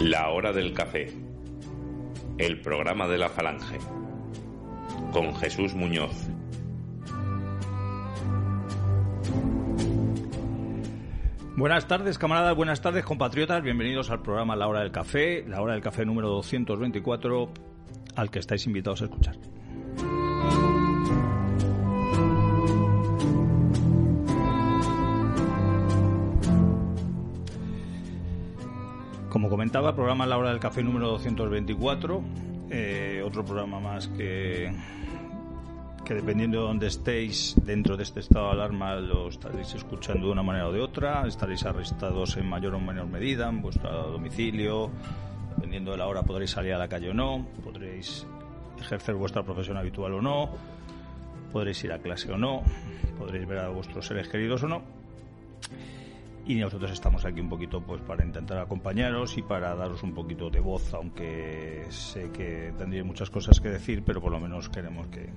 La Hora del Café, el programa de La Falange, con Jesús Muñoz. Buenas tardes, camaradas, buenas tardes, compatriotas, bienvenidos al programa La Hora del Café número 224, al que estáis invitados a escuchar. Como comentaba, programa La Hora del Café número 224, otro programa más que dependiendo de dónde estéis dentro de este estado de alarma lo estaréis escuchando de una manera o de otra, estaréis arrestados en mayor o menor medida en vuestro domicilio, dependiendo de la hora podréis salir a la calle o no, podréis ejercer vuestra profesión habitual o no, podréis ir a clase o no, podréis ver a vuestros seres queridos o no. Y nosotros estamos aquí un poquito pues para intentar acompañaros y para daros un poquito de voz, aunque sé que tendréis muchas cosas que decir, pero por lo menos queremos que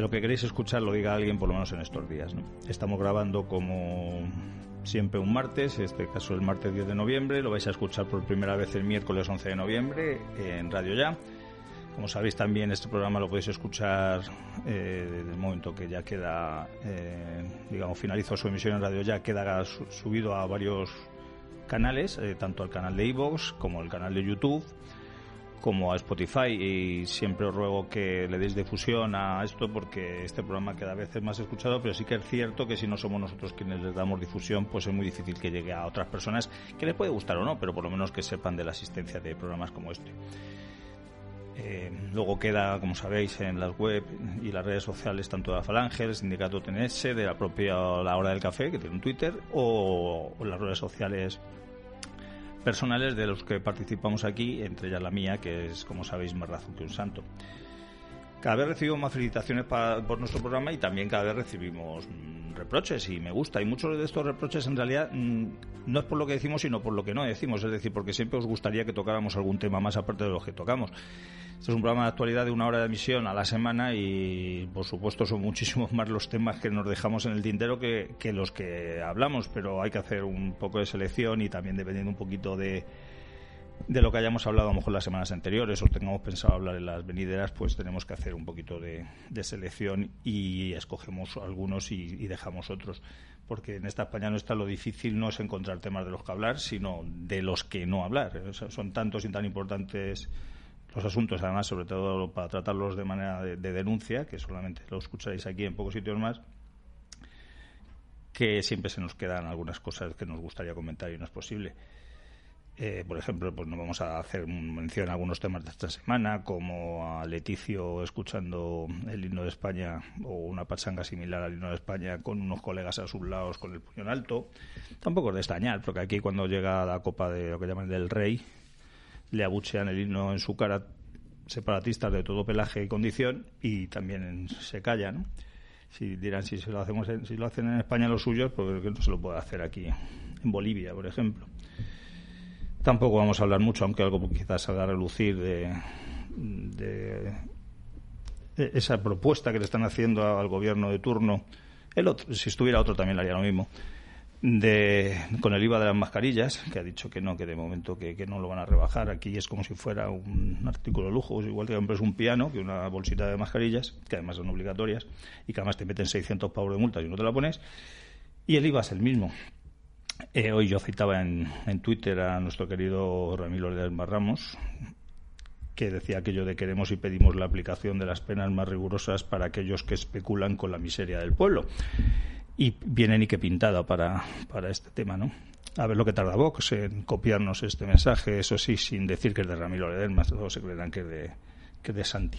lo que queréis escuchar lo diga alguien, por lo menos en estos días, ¿no? Estamos grabando como siempre un martes, en este caso el martes 10 de noviembre, lo vais a escuchar por primera vez el miércoles 11 de noviembre en Radio Ya!. Como sabéis también, este programa lo podéis escuchar desde el momento que ya queda, digamos, finalizó su emisión en Radio Ya, queda subido a varios canales, tanto al canal de iVoox como al canal de YouTube, como a Spotify, y siempre os ruego que le deis difusión a esto porque este programa cada vez es más escuchado, pero sí que es cierto que si no somos nosotros quienes les damos difusión, pues es muy difícil que llegue a otras personas que les puede gustar o no, pero por lo menos que sepan de la existencia de programas como este. Luego queda, como sabéis, en las web y las redes sociales tanto de La Falange, el sindicato TNS, de la propia La Hora del Café, que tiene un Twitter, o las redes sociales personales de los que participamos aquí, entre ellas la mía, que es, como sabéis, más razón que un santo. Cada vez recibimos más felicitaciones por nuestro programa y también cada vez recibimos reproches y me gusta. Y muchos de estos reproches en realidad no es por lo que decimos, sino por lo que no decimos. Es decir, porque siempre os gustaría que tocáramos algún tema más aparte de los que tocamos. Este es un programa de actualidad de una hora de emisión a la semana y, por supuesto, son muchísimos más los temas que nos dejamos en el tintero que los que hablamos. Pero hay que hacer un poco de selección y también dependiendo un poquito de lo que hayamos hablado a lo mejor las semanas anteriores o tengamos pensado hablar en las venideras, pues tenemos que hacer un poquito de selección y escogemos algunos y dejamos otros, porque en esta España nuestra lo difícil no es encontrar temas de los que hablar, sino de los que no hablar. Son tantos y tan importantes los asuntos, además, sobre todo para tratarlos de manera de denuncia, que solamente lo escucharéis aquí en pocos sitios más, que siempre se nos quedan algunas cosas que nos gustaría comentar y no es posible. Por ejemplo, pues nos vamos a hacer mención a algunos temas de esta semana, como a Leticio escuchando el himno de España o una pachanga similar al himno de España con unos colegas a sus lados con el puño en alto. Tampoco es de extrañar, porque aquí cuando llega la copa de lo que llaman del rey, le abuchean el himno en su cara separatistas de todo pelaje y condición y también se callan, ¿no? Si dirán, si lo hacen en España los suyos, pues no se lo puede hacer aquí en Bolivia, por ejemplo. Tampoco vamos a hablar mucho, aunque algo quizás salga a relucir de esa propuesta que le están haciendo al gobierno de turno. El otro, si estuviera otro también le haría lo mismo. Con el IVA de las mascarillas, que ha dicho que no, que de momento que no lo van a rebajar. Aquí es como si fuera un artículo de lujo, igual que compras un piano, que una bolsita de mascarillas, que además son obligatorias, y que además te meten 600 pavos de multa si no te la pones. Y el IVA es el mismo. Hoy yo citaba en Twitter a nuestro querido Ramiro Ledesma Ramos, que decía aquello de queremos y pedimos la aplicación de las penas más rigurosas para aquellos que especulan con la miseria del pueblo. Y viene ni que pintada para este tema, ¿no? A ver lo que tarda Vox en copiarnos este mensaje, eso sí, sin decir que es de Ramiro Ledesma, todos se creerán que es de Santi.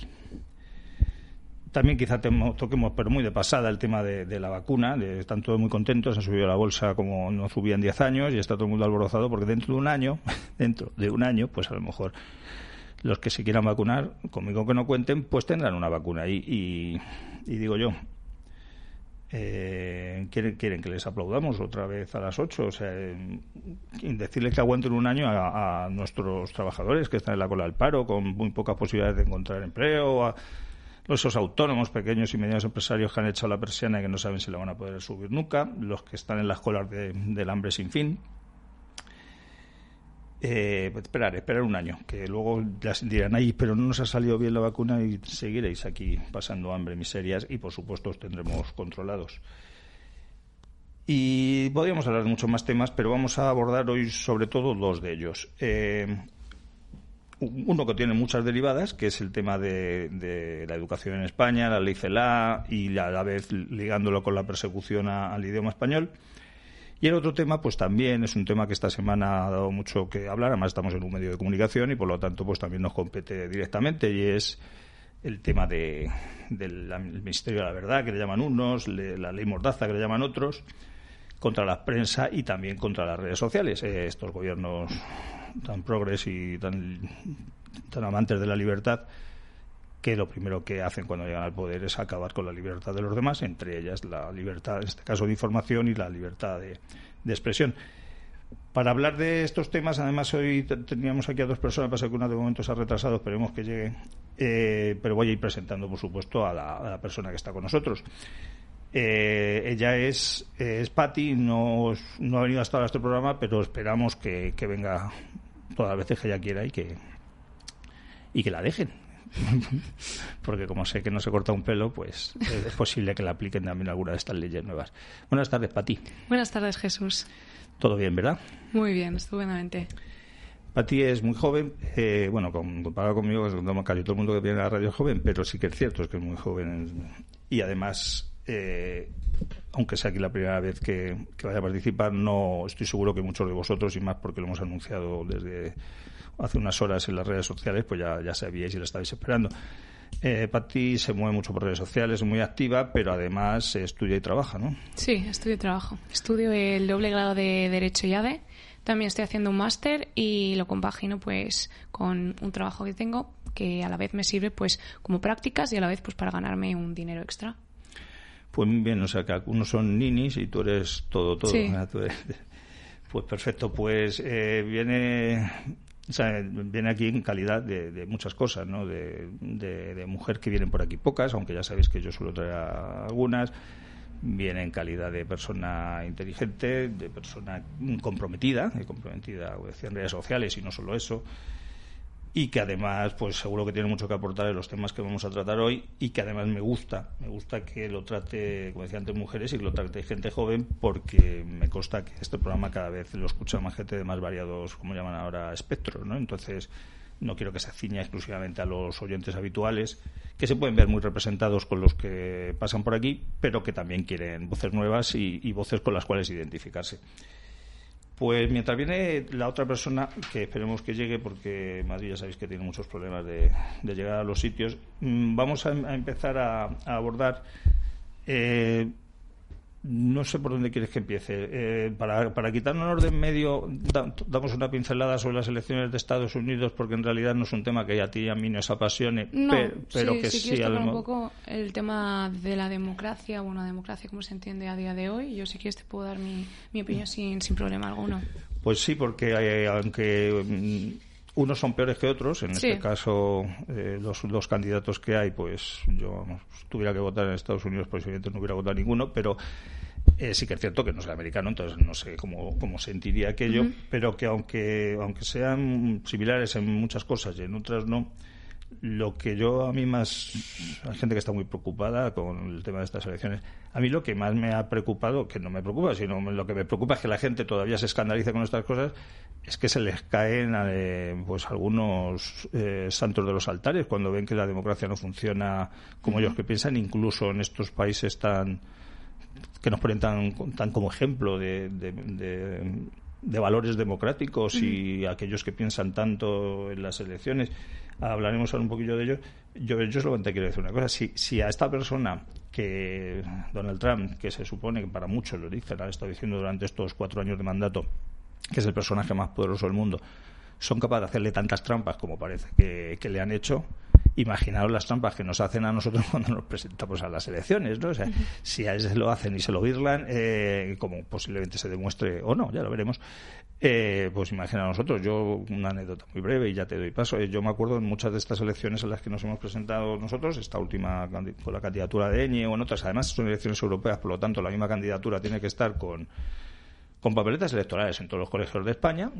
También quizá toquemos, pero muy de pasada, el tema de la vacuna. Están todos muy contentos, han subido la bolsa como no subía en 10 años y está todo el mundo alborozado porque dentro de un año, pues a lo mejor los que se quieran vacunar, conmigo que no cuenten, pues tendrán una vacuna. Y digo yo, ¿quieren que les aplaudamos otra vez a las 8? O sea, decirles que aguanten un año a nuestros trabajadores que están en la cola del paro, con muy pocas posibilidades de encontrar empleo, a esos autónomos, pequeños y medianos empresarios que han echado la persiana y que no saben si la van a poder subir nunca, los que están en las colas del hambre sin fin, Esperar un año, que luego las dirán, ay, pero no nos ha salido bien la vacuna y seguiréis aquí pasando hambre, miserias, y por supuesto os tendremos controlados. Y podríamos hablar de muchos más temas, pero vamos a abordar hoy sobre todo dos de ellos. Uno que tiene muchas derivadas, que es el tema de la educación en España, la Ley Celaá, y a la vez ligándolo con la persecución al idioma español. Y el otro tema, pues también es un tema que esta semana ha dado mucho que hablar, además estamos en un medio de comunicación y por lo tanto pues también nos compete directamente, y es el tema del Ministerio de la Verdad, que le llaman unos, la Ley Mordaza, que le llaman otros, contra la prensa y también contra las redes sociales. Estos gobiernos tan progres y tan amantes de la libertad, que lo primero que hacen cuando llegan al poder es acabar con la libertad de los demás, entre ellas la libertad, en este caso de información, y la libertad de expresión. Para hablar de estos temas, además hoy teníamos aquí a dos personas, pasa que una de momento se ha retrasado, esperemos que llegue, pero voy a ir presentando, por supuesto, a la persona que está con nosotros. Ella es Pati, no ha venido hasta ahora a este programa, pero esperamos que venga todas las veces que ella quiera y que la dejen. Porque como sé que no se corta un pelo, pues es posible que le apliquen también alguna de estas leyes nuevas. Buenas tardes, Pati. Buenas tardes, Jesús. Todo bien, ¿verdad? Muy bien, estupendamente. Pati es muy joven, comparado conmigo, casi todo el mundo que viene a la radio es joven, pero sí que es cierto, es que es muy joven. Y además, aunque sea aquí la primera vez que vaya a participar, no estoy seguro que muchos de vosotros, y más porque lo hemos anunciado desde hace unas horas en las redes sociales, pues ya sabíais y la estabais esperando. Pati se mueve mucho por redes sociales, es muy activa, pero además estudia y trabaja, ¿no? Sí, estudio y trabajo. Estudio el doble grado de Derecho y ADE. También estoy haciendo un máster y lo compagino pues con un trabajo que tengo, que a la vez me sirve pues como prácticas y a la vez pues para ganarme un dinero extra. Pues bien, o sea que algunos son ninis y tú eres todo. Sí. Tú eres... Pues perfecto, pues viene aquí en calidad de muchas cosas, ¿no? De mujer, que vienen por aquí pocas, aunque ya sabéis que yo suelo traer algunas. Viene en calidad de persona inteligente, de persona comprometida, como decía, en redes sociales, y no solo eso. Y que además, pues seguro que tiene mucho que aportar en los temas que vamos a tratar hoy, y que además me gusta que lo trate, como decía antes, mujeres, y que lo trate gente joven, porque me consta que este programa cada vez lo escucha más gente de más variados, como llaman ahora, espectros, ¿no? Entonces, no quiero que se ciña exclusivamente a los oyentes habituales, que se pueden ver muy representados con los que pasan por aquí, pero que también quieren voces nuevas y voces con las cuales identificarse. Pues mientras viene la otra persona, que esperemos que llegue, porque Madrid ya sabéis que tiene muchos problemas de llegar a los sitios, vamos a empezar a abordar, no sé por dónde quieres que empiece, para quitarnos un orden medio, damos una pincelada sobre las elecciones de Estados Unidos, porque en realidad no es un tema que a ti y a mí nos apasione, no, pero sí, que sí. Si quieres tocar un poco el tema de la democracia, bueno, la democracia como se entiende a día de hoy, yo si quieres te puedo dar mi opinión sin problema alguno. Pues sí, porque aunque unos son peores que otros, en sí. Este caso los dos candidatos que hay, pues yo tuviera que votar en Estados Unidos, pues evidentemente no hubiera votado ninguno, pero sí que es cierto que no soy americano, entonces no sé cómo sentiría aquello, uh-huh. Pero que aunque sean similares en muchas cosas y en otras no, lo que yo a mí más... Hay gente que está muy preocupada con el tema de estas elecciones. A mí lo que más me ha preocupado, que no me preocupa, sino lo que me preocupa es que la gente todavía se escandaliza con estas cosas, es que se les caen algunos santos de los altares cuando ven que la democracia no funciona como ellos que piensan, incluso en estos países que nos ponen tan como ejemplo de valores democráticos, uh-huh. Y aquellos que piensan tanto en las elecciones. Hablaremos ahora un poquillo de ellos. Yo solamente quiero decir una cosa. Si a esta persona que Donald Trump, que se supone que para muchos lo dicen, ha estado diciendo durante estos 4 años de mandato, que es el personaje más poderoso del mundo, son capaces de hacerle tantas trampas como parece que le han hecho, imaginaos las trampas que nos hacen a nosotros cuando nos presentamos a las elecciones, ¿no? O sea, uh-huh. Si a ellos lo hacen y se lo birlan, como posiblemente se demuestre o no, ya lo veremos, pues imagina a nosotros. Yo, una anécdota muy breve y ya te doy paso. Yo me acuerdo en muchas de estas elecciones en las que nos hemos presentado nosotros, esta última con la candidatura de Eñe o en otras, además son elecciones europeas, por lo tanto la misma candidatura tiene que estar con con papeletas electorales en todos los colegios de España.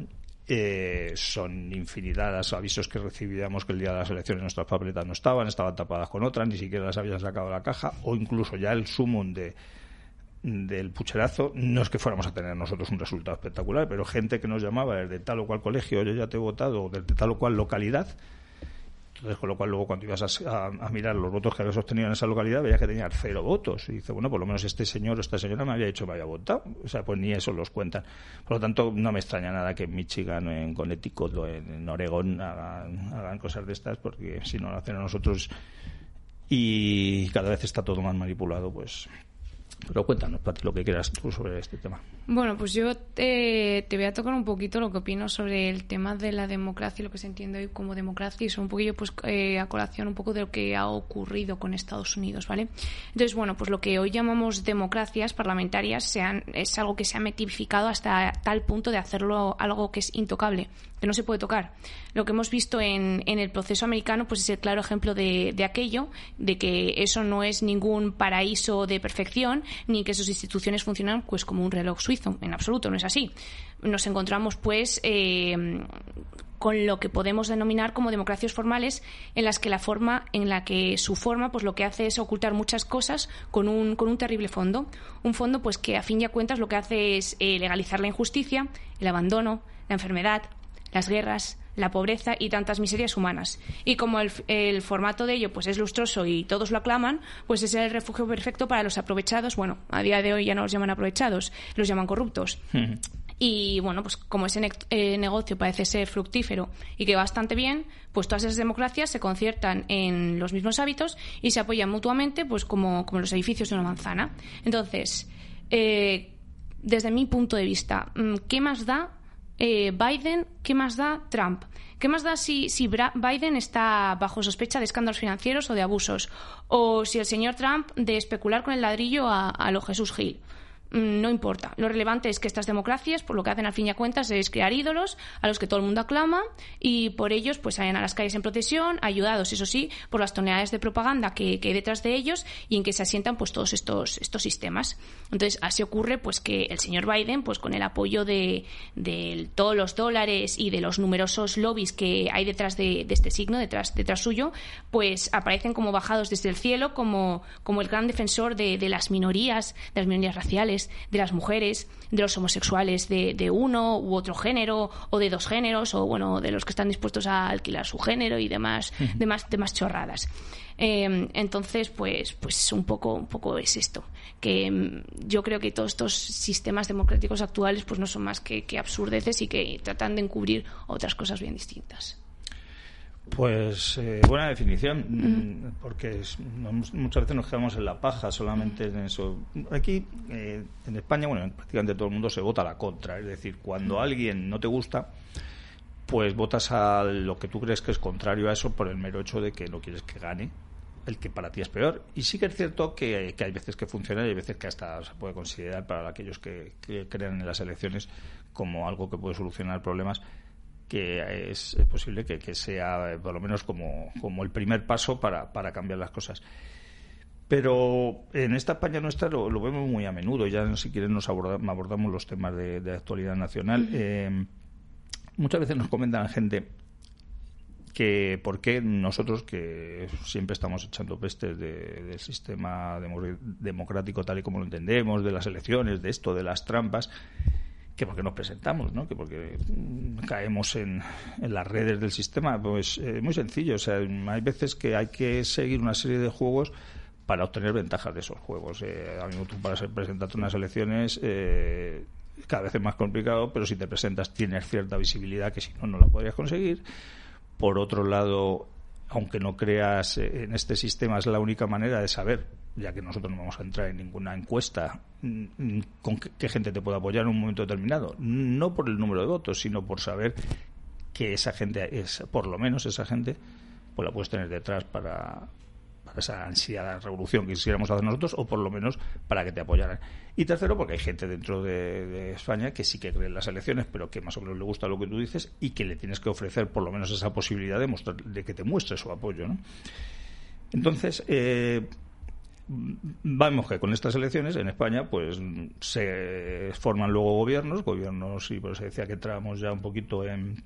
Son infinidad los avisos que recibíamos que el día de las elecciones nuestras papeletas no estaban tapadas con otras, ni siquiera las habían sacado de la caja, o incluso ya el sumum del pucherazo. No es que fuéramos a tener nosotros un resultado espectacular, pero gente que nos llamaba desde tal o cual colegio, yo ya te he votado, o desde tal o cual localidad. Entonces, con lo cual, luego cuando ibas a mirar los votos que habías obtenido en esa localidad, veías que tenías 0 votos. Y dices, bueno, por lo menos este señor o esta señora me había dicho que me había votado. O sea, pues ni eso los cuentan. Por lo tanto, no me extraña nada que en Michigan, en Connecticut o en Oregón hagan cosas de estas, porque si no lo hacen a nosotros y cada vez está todo más manipulado, pues... Pero cuéntanos, Pati, lo que quieras tú sobre este tema. Bueno, pues yo te voy a tocar un poquito lo que opino sobre el tema de la democracia y lo que se entiende hoy como democracia, y son un poquillo pues a colación un poco de lo que ha ocurrido con Estados Unidos, ¿vale? Entonces, bueno, pues lo que hoy llamamos democracias parlamentarias es algo que se ha metificado hasta tal punto de hacerlo algo que es intocable, que no se puede tocar. Lo que hemos visto en el proceso americano pues es el claro ejemplo de aquello, de que eso no es ningún paraíso de perfección, ni que sus instituciones funcionan pues como un reloj suizo, en absoluto, no es así. Nos encontramos pues con lo que podemos denominar como democracias formales, en las que su forma pues lo que hace es ocultar muchas cosas con un terrible fondo, un fondo pues que a fin y a cuentas lo que hace es legalizar la injusticia, el abandono, la enfermedad, las guerras, la pobreza y tantas miserias humanas. Y como el formato de ello pues es lustroso y todos lo aclaman, pues es el refugio perfecto para los aprovechados. Bueno, a día de hoy ya no los llaman aprovechados, los llaman corruptos. Mm-hmm. Y bueno, pues como ese negocio parece ser fructífero y que va bastante bien, pues todas esas democracias se conciertan en los mismos hábitos y se apoyan mutuamente, pues como los edificios de una manzana. Entonces, desde mi punto de vista, ¿qué más da Biden? ¿Qué más da Trump? ¿Qué más da si Biden está bajo sospecha de escándalos financieros o de abusos? O si el señor Trump de especular con el ladrillo a lo Jesús Gil. No importa. Lo relevante es que estas democracias, por lo que hacen al fin y a cuentas, es crear ídolos a los que todo el mundo aclama y por ellos pues salen a las calles en procesión, ayudados, eso sí, por las toneladas de propaganda que hay detrás de ellos y en que se asientan pues todos estos sistemas. Entonces, así ocurre pues que el señor Biden, pues con el apoyo de todos los dólares y de los numerosos lobbies que hay detrás de este signo, detrás suyo, pues aparecen como bajados desde el cielo, como el gran defensor de las minorías raciales, de las mujeres, de los homosexuales de uno u otro género o de dos géneros, o bueno, de los que están dispuestos a alquilar su género y demás chorradas. Entonces, pues un poco es esto, que yo creo que todos estos sistemas democráticos actuales pues no son más que absurdeces y que tratan de encubrir otras cosas bien distintas. Pues buena definición, porque muchas veces nos quedamos en la paja solamente en eso. Aquí, en España, bueno, prácticamente todo el mundo se vota a la contra. Es decir, cuando alguien no te gusta, pues votas a lo que tú crees que es contrario a eso por el mero hecho de que no quieres que gane el que para ti es peor. Y sí que es cierto que hay veces que funciona y hay veces que hasta se puede considerar para aquellos que creen en las elecciones como algo que puede solucionar problemas, que es posible que sea por lo menos como el primer paso para cambiar las cosas. Pero en esta España nuestra lo vemos muy a menudo. Ya si quieren nos abordamos los temas de actualidad nacional. Muchas veces nos comentan a gente que por qué nosotros, que siempre estamos echando pestes del sistema democrático tal y como lo entendemos, de las elecciones, de esto, de las trampas, que porque nos presentamos, ¿no? Que porque caemos en las redes del sistema. Pues muy sencillo, o sea, hay veces que hay que seguir una serie de juegos para obtener ventajas de esos juegos. A mí tú para presentarte unas elecciones cada vez es más complicado, pero si te presentas tienes cierta visibilidad que si no, no la podrías conseguir. Por otro lado, aunque no creas en este sistema, es la única manera de saber, ya que nosotros no vamos a entrar en ninguna encuesta, con qué gente te puede apoyar en un momento determinado. No por el número de votos, sino por saber que esa gente, por lo menos esa gente, pues la puedes tener detrás para esa ansiada revolución que quisiéramos hacer nosotros, o por lo menos para que te apoyaran. Y tercero, porque hay gente dentro de España que sí que cree en las elecciones, pero que más o menos le gusta lo que tú dices y que le tienes que ofrecer por lo menos esa posibilidad de que te muestre su apoyo, ¿no? Entonces, Vamos que con estas elecciones en España pues se forman luego gobiernos, y pues se decía que entramos ya un poquito en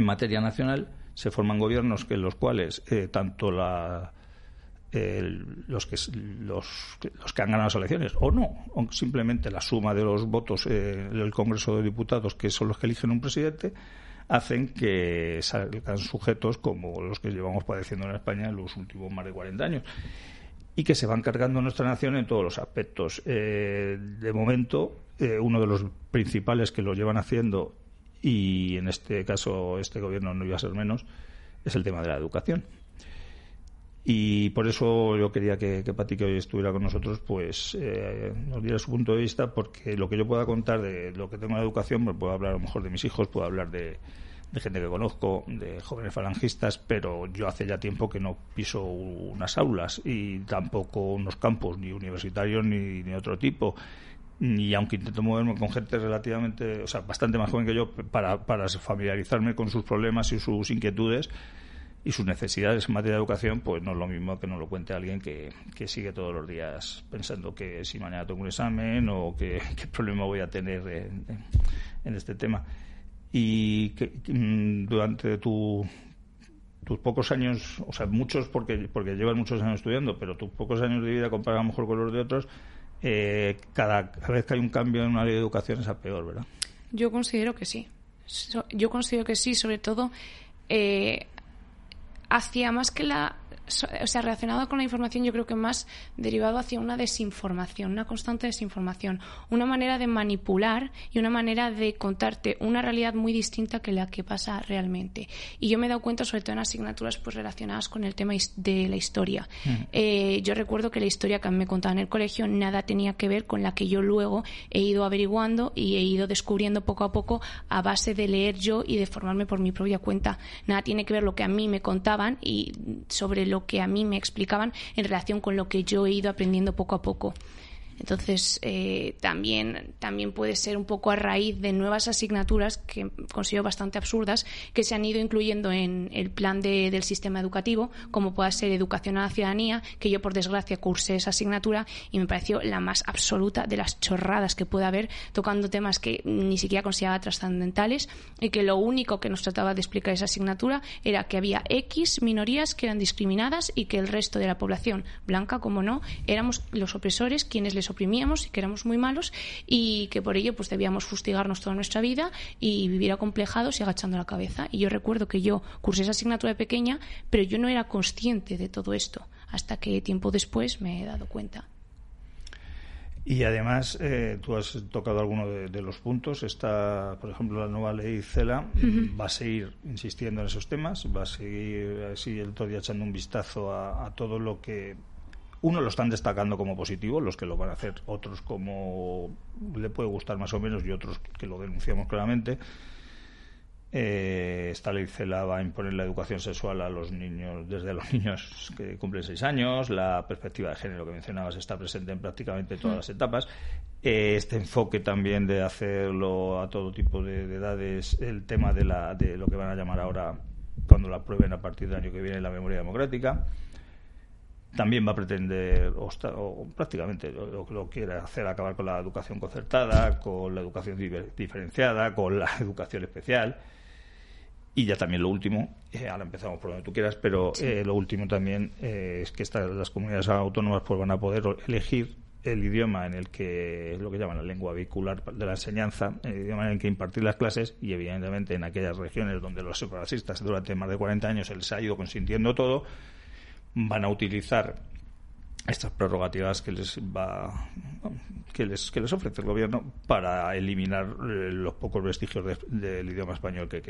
materia nacional, se forman gobiernos que en los cuales tanto los que han ganado las elecciones o no, o simplemente la suma de los votos en el Congreso de Diputados, que son los que eligen un presidente, hacen que salgan sujetos como los que llevamos padeciendo en España en los últimos más de 40 años. Y que se van cargando nuestra nación en todos los aspectos. De momento, uno de los principales que lo llevan haciendo, y en este caso este gobierno no iba a ser menos, es el tema de la educación. Y por eso yo quería que Pati, que hoy estuviera con nosotros, pues nos diera su punto de vista, porque lo que yo pueda contar de lo que tengo en la educación, pues puedo hablar a lo mejor de mis hijos, puedo hablar de gente que conozco, de jóvenes falangistas, pero yo hace ya tiempo que no piso unas aulas y tampoco unos campos, ni universitarios ni otro tipo. Y aunque intento moverme con gente relativamente, o sea, bastante más joven que yo, para familiarizarme con sus problemas y sus inquietudes y sus necesidades en materia de educación, pues no es lo mismo que nos lo cuente alguien que sigue todos los días pensando que si mañana tengo un examen o qué problema voy a tener en este tema. Y que durante tus pocos años, o sea, muchos porque llevas muchos años estudiando, pero tus pocos años de vida comparado a lo mejor con los de otros, cada vez que hay un cambio en una ley de educación es a peor, ¿verdad? Yo considero que sí. Sobre todo hacia más que la... O sea, relacionado con la información, yo creo que más derivado hacia una desinformación, una constante desinformación, una manera de manipular y una manera de contarte una realidad muy distinta que la que pasa realmente. Y yo me he dado cuenta, sobre todo en asignaturas pues relacionadas con el tema de la historia. Yo recuerdo que la historia que me contaban en el colegio nada tenía que ver con la que yo luego he ido averiguando y he ido descubriendo poco a poco a base de leer yo y de formarme por mi propia cuenta. Nada tiene que ver lo que a mí me contaban y sobre lo que a mí me explicaban en relación con lo que yo he ido aprendiendo poco a poco. Entonces, también puede ser un poco a raíz de nuevas asignaturas que considero bastante absurdas, que se han ido incluyendo en el plan del sistema educativo, como pueda ser Educación a la Ciudadanía, que yo, por desgracia, cursé esa asignatura y me pareció la más absoluta de las chorradas que puede haber, tocando temas que ni siquiera consideraba trascendentales y que lo único que nos trataba de explicar esa asignatura era que había X minorías que eran discriminadas y que el resto de la población, blanca como no, éramos los opresores, quienes les oprimíamos y que éramos muy malos y que por ello pues debíamos fustigarnos toda nuestra vida y vivir acomplejados y agachando la cabeza. Y yo recuerdo que yo cursé esa asignatura de pequeña, pero yo no era consciente de todo esto hasta que tiempo después me he dado cuenta. Y además tú has tocado alguno de los puntos. Está, por ejemplo, la nueva ley Celaá. Va a seguir insistiendo en esos temas, va a seguir así el todo día echando un vistazo a todo lo que uno lo están destacando como positivo, los que lo van a hacer, otros como le puede gustar más o menos y otros que lo denunciamos claramente. Esta ley Celaá va a imponer la educación sexual a los niños, desde los niños que cumplen 6 años. La perspectiva de género que mencionabas está presente en prácticamente todas las etapas. Este enfoque también de hacerlo a todo tipo de edades, el tema de lo que van a llamar ahora, cuando la aprueben a partir del año que viene, la memoria democrática. También va a pretender, o prácticamente lo quiere hacer, acabar con la educación concertada, con la educación diferenciada, con la educación especial. Y ya también lo último, ahora empezamos por donde tú quieras, pero lo último también es que las comunidades autónomas pues van a poder elegir el idioma en el que, lo que llaman la lengua vehicular de la enseñanza, el idioma en el que impartir las clases, y evidentemente en aquellas regiones donde los separatistas durante más de 40 años se les ha ido consintiendo todo, van a utilizar estas prerrogativas que les ofrece el gobierno para eliminar los pocos vestigios del idioma español que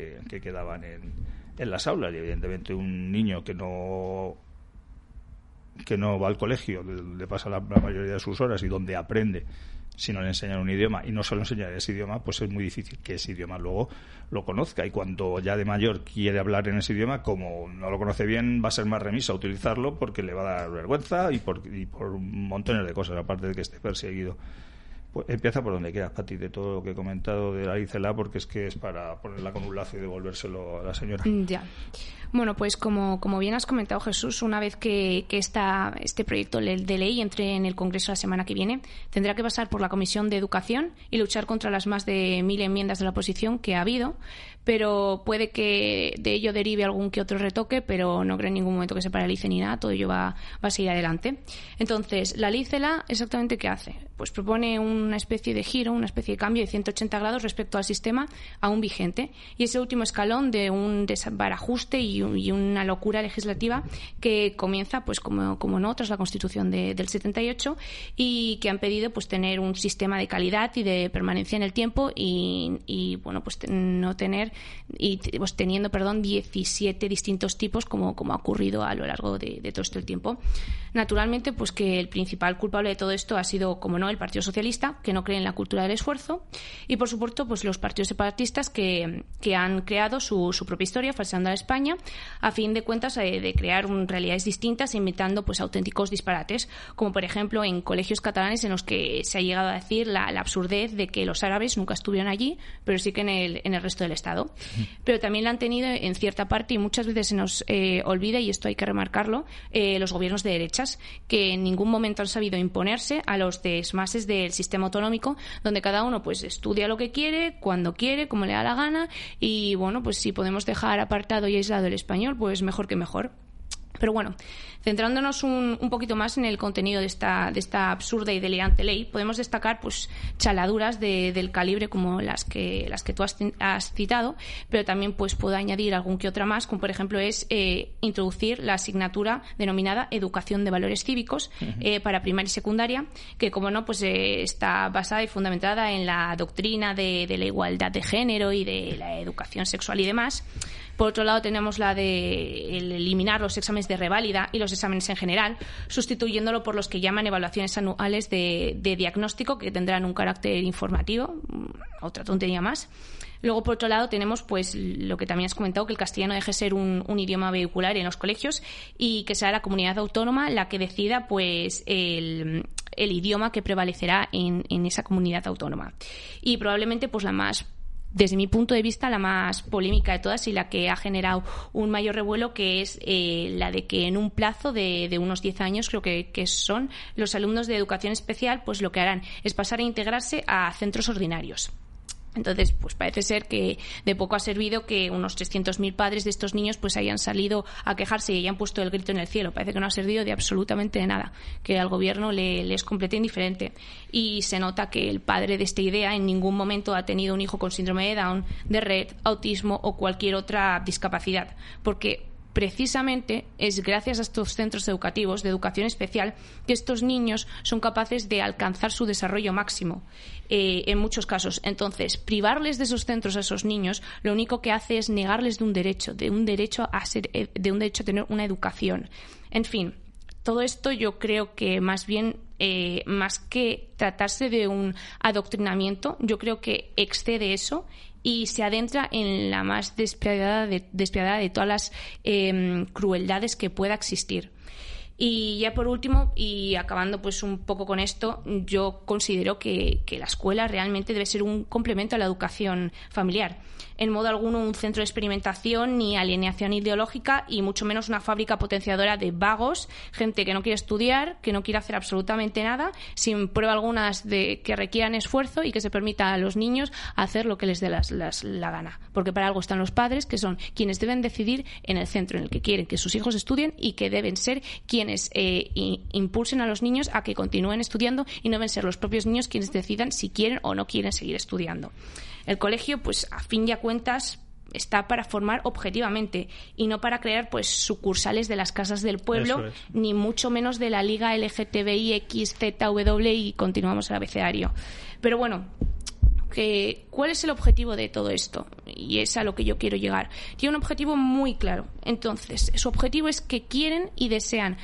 quedaban en las aulas. Y evidentemente un niño que no va al colegio, le pasa la mayoría de sus horas y donde aprende, si no le enseñan un idioma y no solo enseñar ese idioma, pues es muy difícil que ese idioma luego lo conozca. Y cuando ya de mayor quiere hablar en ese idioma, como no lo conoce bien, va a ser más remiso a utilizarlo porque le va a dar vergüenza y por montones de cosas, aparte de que esté perseguido Pues empieza por donde quieras, Pati, de todo lo que he comentado de la Ley Celaá, porque es que es para ponerla con un lazo y devolvérselo a la señora. Ya. Bueno, pues como bien has comentado, Jesús, una vez que este proyecto de ley entre en el Congreso la semana que viene, tendrá que pasar por la Comisión de Educación y luchar contra las más de 1.000 enmiendas de la oposición que ha habido, pero puede que de ello derive algún que otro retoque, pero no creo en ningún momento que se paralice ni nada, todo ello va a seguir adelante. Entonces, la Ley Celaá, ¿exactamente qué hace? Pues propone una especie de giro, una especie de cambio de 180 grados respecto al sistema aún vigente. Y ese último escalón de un desbarajuste y una locura legislativa que comienza, pues como no, tras la Constitución del 78 y que han pedido pues tener un sistema de calidad y de permanencia en el tiempo y bueno, pues teniendo 17 distintos tipos como ha ocurrido a lo largo de todo este tiempo. Naturalmente, pues que el principal culpable de todo esto ha sido, como no, el Partido Socialista, que no cree en la cultura del esfuerzo, y por supuesto pues los partidos separatistas que han creado su propia historia falseando a España a fin de cuentas de crear realidades distintas e imitando pues auténticos disparates, como por ejemplo en colegios catalanes en los que se ha llegado a decir la absurdez de que los árabes nunca estuvieron allí, pero sí que en el resto del Estado. Pero también la han tenido en cierta parte, y muchas veces se nos olvida, y esto hay que remarcarlo, los gobiernos de derechas, que en ningún momento han sabido imponerse a los desmases del sistema autonómico, donde cada uno pues estudia lo que quiere, cuando quiere, como le da la gana, y bueno, pues si podemos dejar apartado y aislado el español, pues mejor que mejor. Pero bueno, centrándonos un poquito más en el contenido de esta absurda y delirante ley, podemos destacar pues chaladuras del calibre como las que tú has citado, pero también pues puedo añadir algún que otra más, como por ejemplo es introducir la asignatura denominada Educación de Valores Cívicos para primaria y secundaria, que como no pues está basada y fundamentada en la doctrina de la igualdad de género y de la educación sexual y demás. Por otro lado, tenemos la de eliminar los exámenes de reválida y los exámenes en general, sustituyéndolo por los que llaman evaluaciones anuales de diagnóstico, que tendrán un carácter informativo, otra tontería más. Luego, por otro lado, tenemos pues lo que también has comentado, que el castellano deje ser un idioma vehicular en los colegios y que sea la comunidad autónoma la que decida pues el idioma que prevalecerá en esa comunidad autónoma. Y probablemente pues la más, desde mi punto de vista, la más polémica de todas y la que ha generado un mayor revuelo, que es la de que en un plazo de unos 10 años, creo que son, los alumnos de educación especial pues lo que harán es pasar a integrarse a centros ordinarios. Entonces, pues parece ser que de poco ha servido que unos 300.000 padres de estos niños pues hayan salido a quejarse y hayan puesto el grito en el cielo. Parece que no ha servido de absolutamente nada, que al gobierno le es completamente indiferente. Y se nota que el padre de esta idea en ningún momento ha tenido un hijo con síndrome de Down, de Rett, autismo o cualquier otra discapacidad, porque precisamente es gracias a estos centros educativos de educación especial que estos niños son capaces de alcanzar su desarrollo máximo en muchos casos. Entonces, privarles de esos centros a esos niños, lo único que hace es negarles de un derecho a tener una educación. En fin, todo esto yo creo que más bien, más que tratarse de un adoctrinamiento, yo creo que excede eso y se adentra en la más despiadada de todas las crueldades que pueda existir. Y ya por último, y acabando pues un poco con esto, yo considero que la escuela realmente debe ser un complemento a la educación familiar. En modo alguno un centro de experimentación ni alienación ideológica y mucho menos una fábrica potenciadora de vagos, gente que no quiere estudiar, que no quiere hacer absolutamente nada, sin prueba alguna de que requieran esfuerzo y que se permita a los niños hacer lo que les dé la gana. Porque para algo están los padres, que son quienes deben decidir en el centro en el que quieren que sus hijos estudien y que deben ser quienes impulsen a los niños a que continúen estudiando y no deben ser los propios niños quienes decidan si quieren o no quieren seguir estudiando. El colegio, pues a fin y a cuentas, está para formar objetivamente y no para crear pues sucursales de las casas del pueblo, ni mucho menos de la liga LGTBIXZW y continuamos el abecedario. Pero bueno, ¿cuál es el objetivo de todo esto? Y es a lo que yo quiero llegar. Tiene un objetivo muy claro. Entonces, su objetivo es que quieren y desean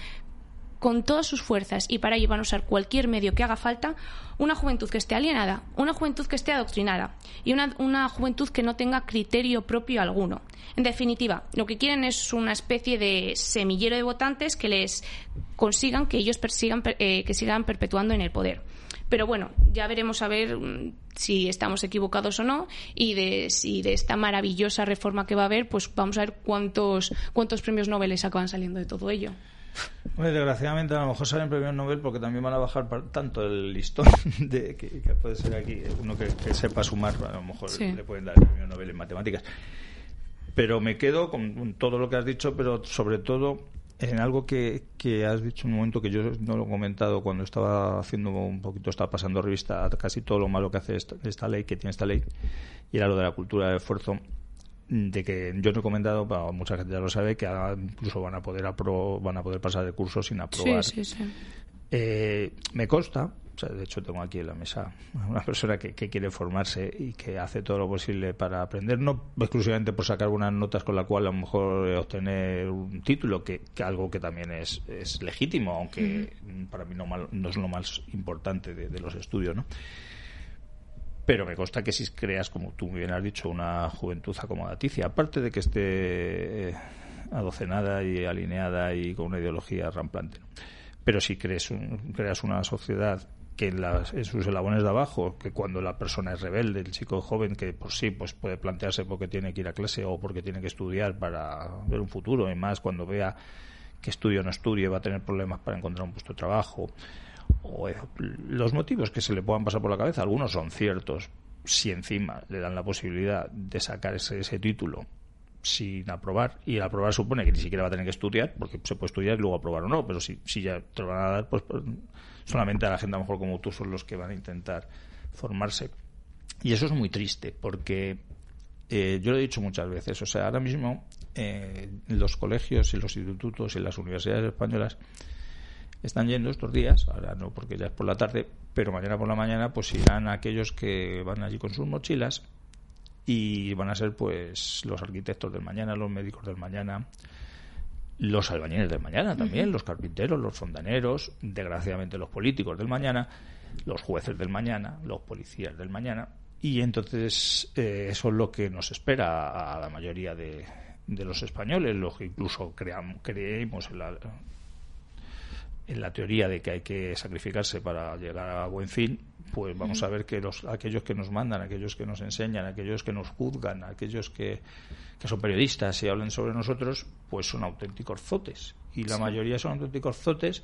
con todas sus fuerzas y para ello van a usar cualquier medio que haga falta, una juventud que esté alienada, una juventud que esté adoctrinada y una juventud que no tenga criterio propio alguno. En definitiva, lo que quieren es una especie de semillero de votantes que les consigan que ellos sigan perpetuando en el poder. Pero bueno, ya veremos a ver si estamos equivocados o no, y de si de esta maravillosa reforma que va a haber, pues vamos a ver cuántos premios Nobel acaban saliendo de todo ello. Bueno, desgraciadamente a lo mejor salen premios Nobel porque también van a bajar tanto el listón de, que puede ser aquí uno que sepa sumar, a lo mejor sí le pueden dar el premio Nobel en matemáticas. Pero me quedo con todo lo que has dicho, pero sobre todo en algo que has dicho en un momento que yo no lo he comentado cuando estaba haciendo un poquito, estaba pasando revista a casi todo lo malo que hace esta ley, que tiene esta ley, y era lo de la cultura del esfuerzo, de que yo no he comentado, pero mucha gente ya lo sabe, que ahora incluso van a poder pasar de curso sin aprobar. Sí, sí, sí. Me consta, o sea, de hecho tengo aquí en la mesa una persona que quiere formarse y que hace todo lo posible para aprender, no exclusivamente por sacar unas notas con la cual a lo mejor obtener un título, que algo que también es legítimo, aunque para mí no es lo más importante de los estudios, ¿no? Pero me consta que si creas, como tú muy bien has dicho, una juventud acomodaticia, aparte de que esté adocenada y alineada y con una ideología ramplante, ¿no? Pero si creas una sociedad que en sus eslabones de abajo, que cuando la persona es rebelde, el chico joven que por sí pues puede plantearse porque tiene que ir a clase o porque tiene que estudiar para ver un futuro, y más cuando vea que estudio o no estudie va a tener problemas para encontrar un puesto de trabajo, o los motivos que se le puedan pasar por la cabeza, algunos son ciertos, si encima le dan la posibilidad de sacar ese título sin aprobar, y el aprobar supone que ni siquiera va a tener que estudiar, porque se puede estudiar y luego aprobar o no, pero si ya te lo van a dar, pues solamente a la gente a lo mejor como tú son los que van a intentar formarse. Y eso es muy triste, porque yo lo he dicho muchas veces, o sea, ahora mismo en los colegios, en los institutos, en las universidades españolas están yendo estos días, ahora no porque ya es por la tarde, pero mañana por la mañana pues irán aquellos que van allí con sus mochilas, y van a ser pues los arquitectos del mañana, los médicos del mañana, los albañiles del mañana también, los carpinteros, los fontaneros, desgraciadamente los políticos del mañana, los jueces del mañana, los policías del mañana, y entonces eso es lo que nos espera a la mayoría de los españoles, los que incluso creemos en la teoría de que hay que sacrificarse para llegar a buen fin. Pues vamos a ver que aquellos que nos mandan, aquellos que nos enseñan, aquellos que nos juzgan, aquellos que son periodistas y hablan sobre nosotros, pues son auténticos zotes. Y la mayoría son auténticos zotes,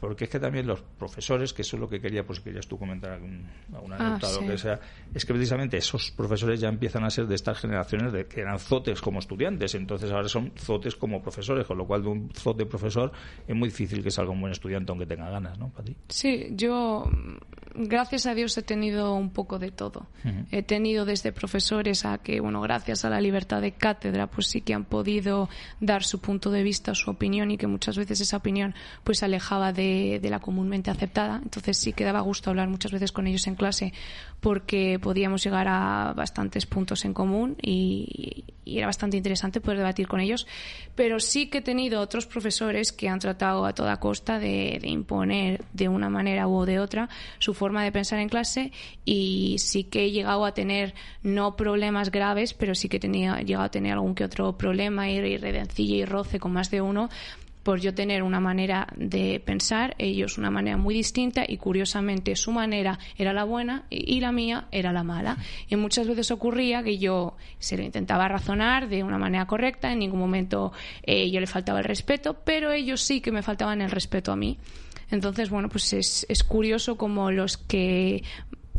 porque es que también los profesores, que eso es lo que quería, pues querías tú comentar alguna anécdota o lo que sea, es que precisamente esos profesores ya empiezan a ser de estas generaciones de que eran zotes como estudiantes, entonces ahora son zotes como profesores, con lo cual de un zote profesor es muy difícil que salga un buen estudiante aunque tenga ganas, ¿no? ¿Para ti? Sí, yo, gracias a Dios, he tenido un poco de todo. Uh-huh. He tenido desde profesores a que, bueno, gracias a la libertad de cátedra, pues sí que han podido dar su punto de vista, su opinión, y que muchas veces esa opinión pues se alejaba de la comúnmente aceptada. Entonces sí que daba gusto hablar muchas veces con ellos en clase, porque podíamos llegar a bastantes puntos en común y era bastante interesante poder debatir con ellos. Pero sí que he tenido otros profesores que han tratado a toda costa de imponer de una manera u de otra su forma de pensar en clase, y sí que he llegado a tener no problemas graves, pero sí que he llegado a tener algún que otro problema y redencilla y roce con más de uno, por yo tener una manera de pensar, ellos una manera muy distinta, y curiosamente su manera era la buena y la mía era la mala. Y muchas veces ocurría que yo se lo intentaba razonar de una manera correcta, en ningún momento yo le faltaba el respeto, pero ellos sí que me faltaban el respeto a mí. Entonces, bueno, pues es curioso como los que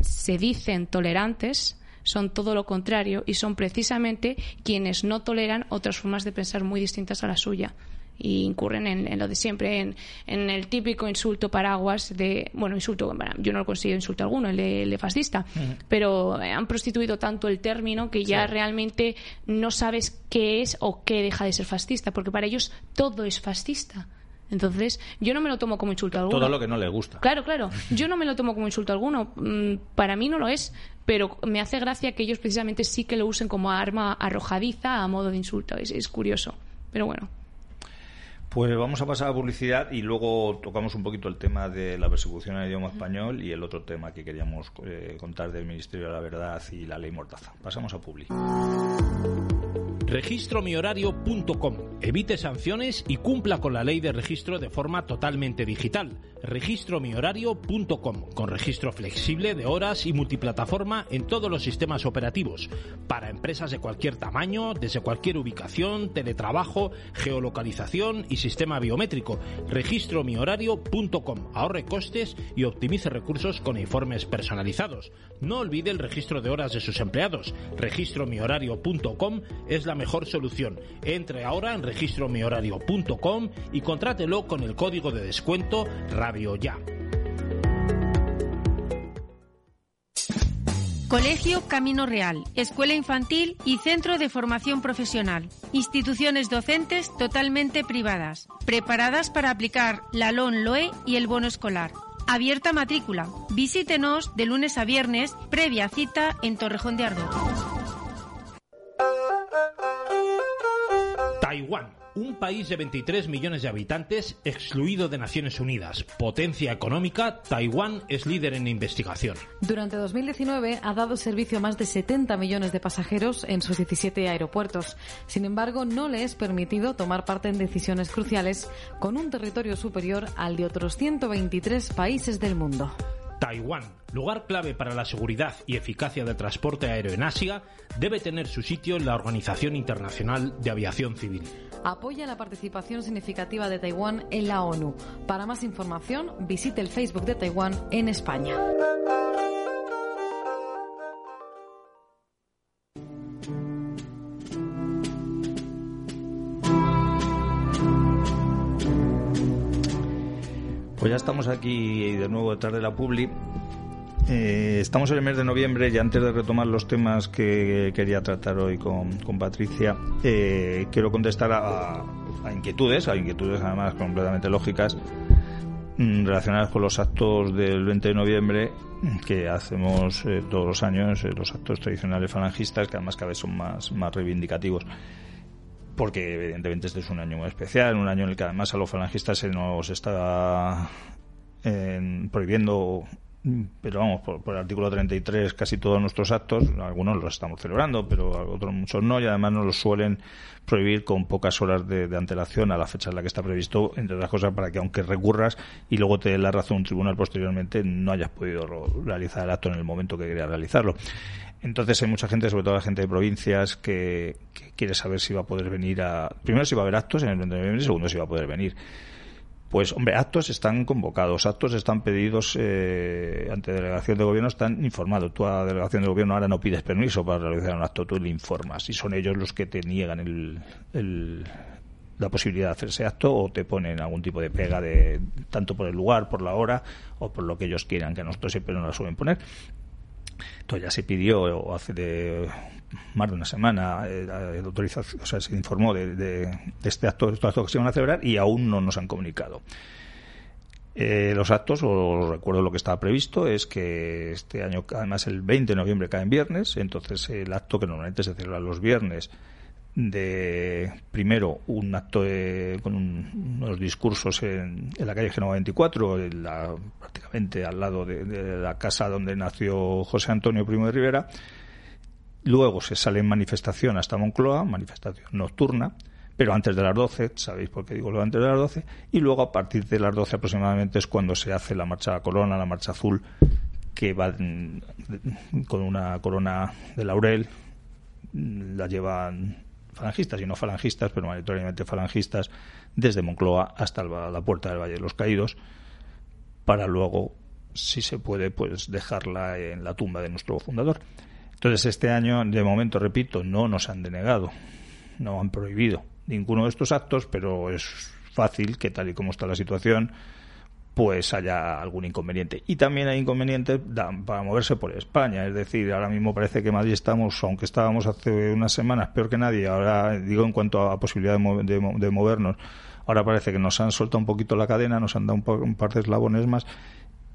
se dicen tolerantes son todo lo contrario, y son precisamente quienes no toleran otras formas de pensar muy distintas a la suya. Y incurren en lo de siempre, en el típico insulto paraguas de... Bueno, insulto, yo no lo considero insulto alguno, el de fascista. Uh-huh. Pero han prostituido tanto el término que ya realmente no sabes qué es o qué deja de ser fascista, porque para ellos todo es fascista. Entonces, yo no me lo tomo como insulto alguno. Todo lo que no le gusta. Claro, claro. Yo no me lo tomo como insulto alguno. Para mí no lo es, pero me hace gracia que ellos precisamente sí que lo usen como arma arrojadiza a modo de insulto. Es curioso, pero bueno. Pues vamos a pasar a publicidad y luego tocamos un poquito el tema de la persecución al idioma español y el otro tema que queríamos contar del Ministerio de la Verdad y la Ley Mordaza. Pasamos a publicidad. registromihorario.com. Evite sanciones y cumpla con la ley de registro de forma totalmente digital. registromihorario.com, con registro flexible de horas y multiplataforma en todos los sistemas operativos, para empresas de cualquier tamaño, desde cualquier ubicación, teletrabajo, geolocalización y sistema biométrico. registromihorario.com. Ahorre costes y optimice recursos con informes personalizados. No olvide el registro de horas de sus empleados. registromihorario.com es la mejor solución. Entre ahora en registromihorario.com y contrátelo con el código de descuento Radio Ya. Colegio Camino Real, Escuela Infantil y Centro de Formación Profesional. Instituciones docentes totalmente privadas, preparadas para aplicar la LOMLOE y el bono escolar. Abierta matrícula. Visítenos de lunes a viernes, previa cita en Torrejón de Ardoz. Taiwán. Un país de 23 millones de habitantes excluido de Naciones Unidas. Potencia económica, Taiwán es líder en investigación. Durante 2019 ha dado servicio a más de 70 millones de pasajeros en sus 17 aeropuertos. Sin embargo, no le es permitido tomar parte en decisiones cruciales, con un territorio superior al de otros 123 países del mundo. Taiwán, lugar clave para la seguridad y eficacia del transporte aéreo en Asia, debe tener su sitio en la Organización Internacional de Aviación Civil. Apoya la participación significativa de Taiwán en la ONU. Para más información, visite el Facebook de Taiwán en España. Pues ya estamos aquí de nuevo detrás de la publi. Estamos en el mes de noviembre y antes de retomar los temas que quería tratar hoy con Patricia, quiero contestar a inquietudes además completamente lógicas relacionadas con los actos del 20 de noviembre que hacemos todos los años, los actos tradicionales falangistas, que además cada vez son más reivindicativos. Porque evidentemente este es un año muy especial, un año en el que además a los falangistas se nos está prohibiendo, pero vamos, por el artículo 33 casi todos nuestros actos. Algunos los estamos celebrando, pero otros muchos no, y además nos los suelen prohibir con pocas horas de antelación a la fecha en la que está previsto, entre otras cosas para que aunque recurras y luego te dé la razón un tribunal posteriormente, no hayas podido realizar el acto en el momento que querías realizarlo. Entonces hay mucha gente, sobre todo la gente de provincias, que quiere saber si va a poder venir a... Primero, si va a haber actos en el 20 de noviembre, y segundo, si va a poder venir. Pues, hombre, actos están convocados, actos están pedidos ante delegación de gobierno, están informados. Tú a la delegación de gobierno ahora no pides permiso para realizar un acto, tú le informas. Y son ellos los que te niegan la posibilidad de hacer ese acto o te ponen algún tipo de pega, de tanto por el lugar, por la hora o por lo que ellos quieran, que a nosotros siempre nos la suelen poner. Entonces ya se pidió hace más de una semana, autorización, o sea, se informó de estos actos que se iban a celebrar y aún no nos han comunicado. Los actos, os recuerdo lo que estaba previsto, es que este año, además el 20 de noviembre cae en viernes, entonces el acto que normalmente se celebra los viernes, de primero un acto con unos discursos en la calle Génova 24, prácticamente al lado de la casa donde nació José Antonio Primo de Rivera. Luego se sale en manifestación hasta Moncloa, manifestación nocturna, pero antes de las 12, sabéis por qué digo lo antes de las 12, y luego a partir de las 12 aproximadamente es cuando se hace la marcha a la corona, la marcha azul, que va con una corona de laurel, la llevan falangistas y no falangistas, pero mayoritariamente falangistas, desde Moncloa hasta la puerta del Valle de los Caídos, para luego, si se puede, pues dejarla en la tumba de nuestro fundador. Entonces, este año, de momento, repito, no nos han denegado, no han prohibido ninguno de estos actos, pero es fácil que, tal y como está la situación, pues haya algún inconveniente. Y también hay inconvenientes para moverse por España, es decir, ahora mismo parece que en Madrid estamos, aunque estábamos hace unas semanas peor que nadie, ahora digo en cuanto a posibilidad de movernos, ahora parece que nos han soltado un poquito la cadena, nos han dado un par de eslabones más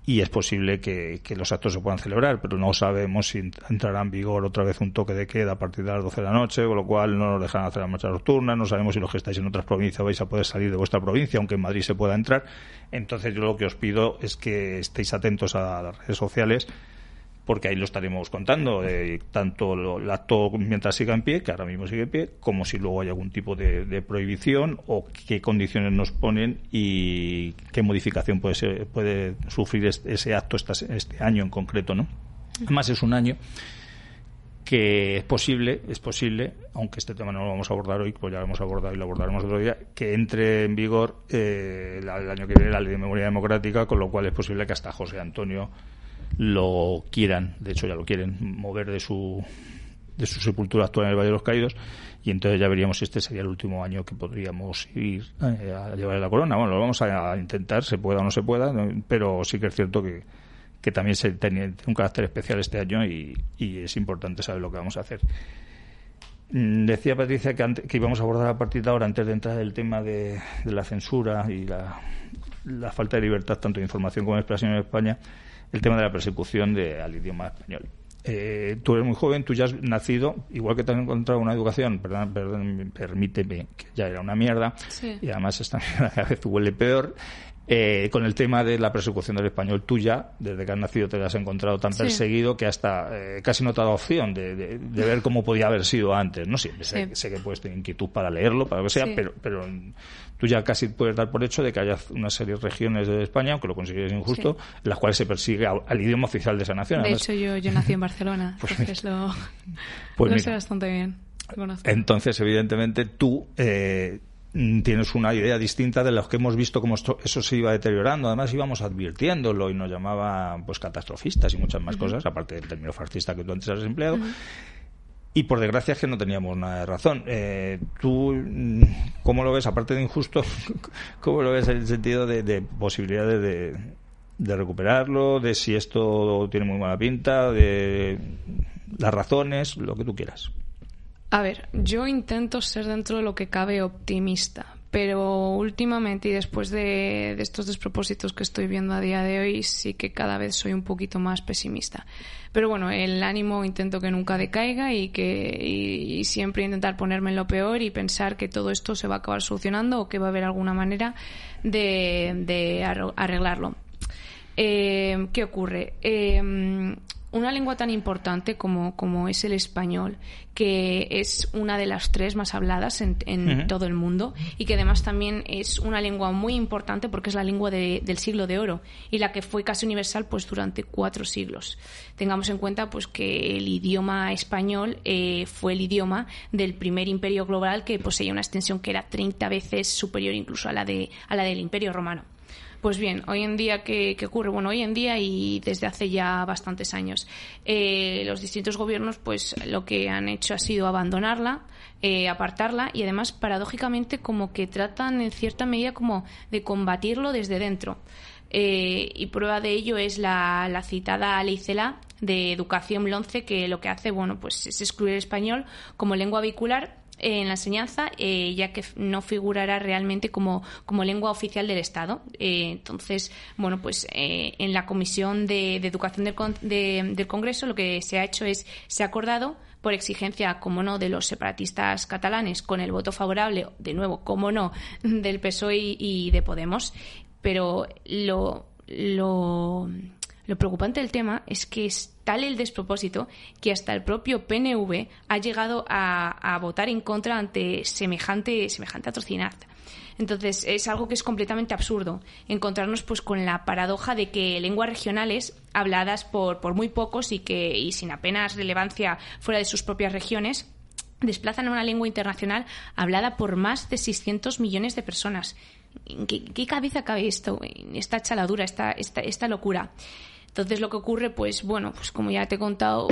y es posible que los actos se puedan celebrar, pero no sabemos si entrará en vigor otra vez un toque de queda a partir de las 12 de la noche, con lo cual no nos dejan hacer la marcha nocturna, no sabemos si los que estáis en otras provincias vais a poder salir de vuestra provincia, aunque en Madrid se pueda entrar. Entonces yo lo que os pido es que estéis atentos a las redes sociales, porque ahí lo estaremos contando, tanto el acto mientras siga en pie, que ahora mismo sigue en pie, como si luego hay algún tipo de prohibición o qué condiciones nos ponen y qué modificación puede sufrir ese acto este año en concreto, ¿no? Además es un año que es posible, aunque este tema no lo vamos a abordar hoy, pues ya lo hemos abordado y lo abordaremos otro día, que entre en vigor el año que viene la Ley de Memoria Democrática, con lo cual es posible que hasta José Antonio lo quieran, de hecho ya lo quieren, mover de su sepultura actual en el Valle de los Caídos, y entonces ya veríamos si este sería el último año que podríamos ir a llevar la corona. Bueno, lo vamos a intentar, se pueda o no se pueda, pero sí que es cierto que también tiene un carácter especial este año y es importante saber lo que vamos a hacer. Decía Patricia que íbamos a abordar a partir de ahora, antes de entrar, el tema de la censura y la falta de libertad, tanto de información como de expresión en España, el tema de la persecución al idioma español. Tú eres muy joven, tú ya has nacido, igual que te has encontrado una educación, perdón, permíteme, que ya era una mierda, sí. Y además esta mierda cada vez huele peor, con el tema de la persecución del español. Tú ya, desde que has nacido, te has encontrado tan perseguido que hasta casi no te ha dado opción de ver cómo podía haber sido antes, ¿no? Siempre sé que puedes tener inquietud para leerlo, para lo que sea, pero tú ya casi puedes dar por hecho de que haya una serie de regiones de España, aunque lo consideres injusto, en las cuales se persigue al idioma oficial de esa nación. De hecho, yo nací en Barcelona, entonces lo sé bastante bien. Entonces, evidentemente, tú tienes una idea distinta de los que hemos visto cómo eso se iba deteriorando. Además, íbamos advirtiéndolo y nos llamaban pues catastrofistas y muchas más cosas, aparte del término fascista que tú antes has empleado. Y por desgracia es que no teníamos nada de razón. ¿Tú cómo lo ves, aparte de injusto, cómo lo ves en el sentido de posibilidades de recuperarlo, de si esto tiene muy mala pinta, de las razones, lo que tú quieras? A ver, yo intento ser dentro de lo que cabe optimista, pero últimamente y después de estos despropósitos que estoy viendo a día de hoy, sí que cada vez soy un poquito más pesimista. Pero bueno, el ánimo intento que nunca decaiga y siempre intentar ponerme en lo peor y pensar que todo esto se va a acabar solucionando o que va a haber alguna manera de arreglarlo. ¿Qué ocurre? Una lengua tan importante como es el español, que es una de las tres más habladas en todo el mundo, y que además también es una lengua muy importante porque es la lengua del siglo de oro y la que fue casi universal pues durante 4 siglos. Tengamos en cuenta pues que el idioma español fue el idioma del primer imperio global, que poseía una extensión que era 30 veces superior incluso a la del Imperio Romano. Pues bien, hoy en día, ¿qué ocurre? Bueno, hoy en día y desde hace ya bastantes años, los distintos gobiernos pues lo que han hecho ha sido abandonarla, apartarla, y además paradójicamente como que tratan en cierta medida como de combatirlo desde dentro. Y prueba de ello es la citada Ley Celaá de Educación 11, que lo que hace, bueno, pues es excluir el español como lengua vehicular en la enseñanza, ya que no figurará realmente como lengua oficial del Estado. Entonces, bueno, pues en la Comisión de Educación del Congreso lo que se ha hecho es, se ha acordado, por exigencia, como no, de los separatistas catalanes, con el voto favorable, de nuevo, como no, del PSOE y de Podemos. Pero lo preocupante del tema es que es tal el despropósito que hasta el propio PNV ha llegado a votar en contra ante semejante atrocidad. Entonces, es algo que es completamente absurdo encontrarnos pues con la paradoja de que lenguas regionales habladas por muy pocos y sin apenas relevancia fuera de sus propias regiones desplazan a una lengua internacional hablada por más de 600 millones de personas. ¿En qué cabeza cabe esto? Esta chaladura, esta locura. Entonces lo que ocurre, pues bueno, pues como ya te he contado,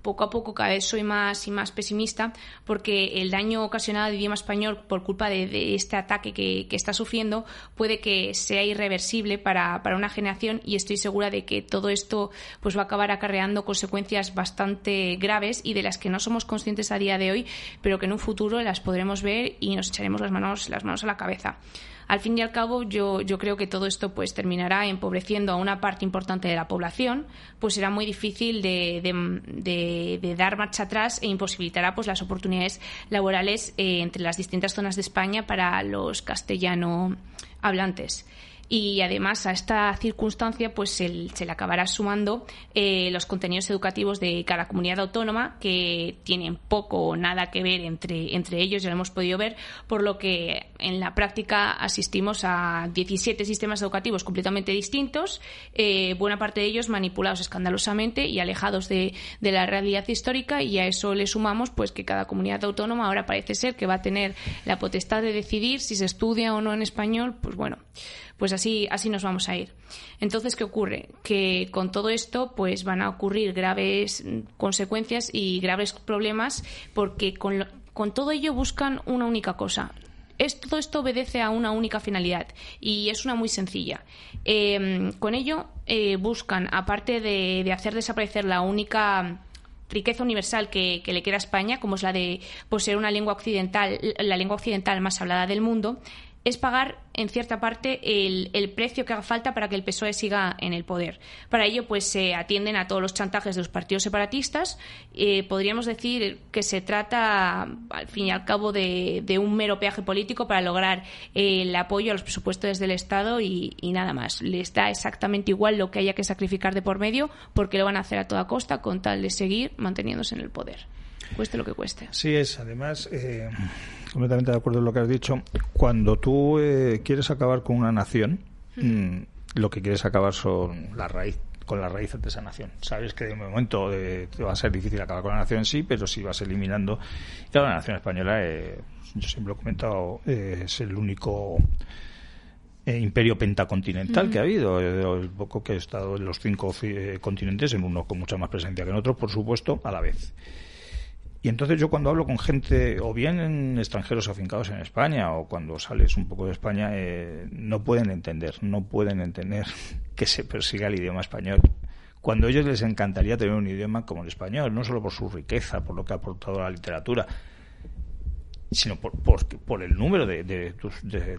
poco a poco cada vez soy más y más pesimista, porque el daño ocasionado al idioma español por culpa de este ataque que está sufriendo puede que sea irreversible para una generación, y estoy segura de que todo esto pues va a acabar acarreando consecuencias bastante graves y de las que no somos conscientes a día de hoy, pero que en un futuro las podremos ver y nos echaremos las manos a la cabeza. Al fin y al cabo, yo creo que todo esto pues terminará empobreciendo a una parte importante de la población, pues será muy difícil de dar marcha atrás e imposibilitará pues las oportunidades laborales entre las distintas zonas de España para los castellano hablantes. Y además a esta circunstancia pues se le acabará sumando los contenidos educativos de cada comunidad autónoma, que tienen poco o nada que ver entre ellos, ya lo hemos podido ver, por lo que en la práctica asistimos a 17 sistemas educativos completamente distintos, buena parte de ellos manipulados escandalosamente y alejados de la realidad histórica, y a eso le sumamos pues que cada comunidad autónoma ahora parece ser que va a tener la potestad de decidir si se estudia o no en español. Pues bueno, pues así nos vamos a ir. Entonces, ¿qué ocurre? Que con todo esto pues van a ocurrir graves consecuencias y graves problemas, porque con todo ello buscan una única cosa. Todo esto obedece a una única finalidad, y es una muy sencilla. Con ello buscan, aparte de hacer desaparecer la única riqueza universal que le queda a España, como es la de poseer una lengua occidental, la lengua occidental más hablada del mundo, es pagar, en cierta parte, el precio que haga falta para que el PSOE siga en el poder. Para ello, pues se atienden a todos los chantajes de los partidos separatistas. Podríamos decir que se trata, al fin y al cabo, de un mero peaje político para lograr el apoyo a los presupuestos del Estado y nada más. Les da exactamente igual lo que haya que sacrificar de por medio, porque lo van a hacer a toda costa con tal de seguir manteniéndose en el poder, cueste lo que cueste. Sí, es, además, completamente de acuerdo en lo que has dicho. Cuando tú quieres acabar con una nación, lo que quieres acabar con la raíz de esa nación. Sabes que de momento va a ser difícil acabar con la nación en sí, pero si vas eliminando... Claro, la nación española, yo siempre lo he comentado, es el único imperio pentacontinental que ha habido, el poco que ha estado en los 5 continentes, en uno con mucha más presencia que en otro, por supuesto, a la vez. Y entonces yo cuando hablo con gente, o bien en extranjeros afincados en España, o cuando sales un poco de España, no pueden entender que se persiga el idioma español, cuando a ellos les encantaría tener un idioma como el español, no solo por su riqueza, por lo que ha aportado a la literatura, sino por el número de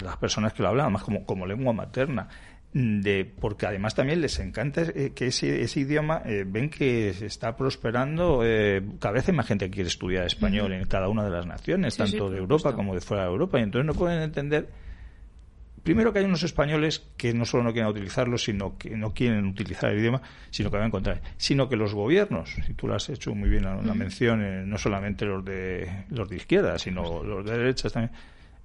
las personas que lo hablan, además como lengua materna. Porque además también les encanta que ese idioma, ven que se está prosperando, cada vez hay más gente que quiere estudiar español en cada una de las naciones, sí, tanto sí, de Europa como de fuera de Europa, y entonces no pueden entender, primero, que hay unos españoles que no solo no quieren utilizarlo, sino que no quieren utilizar el idioma, sino que van a encontrar, sino que los gobiernos, y tú lo has hecho muy bien la mención, no solamente los de izquierda, sino los de derechas también,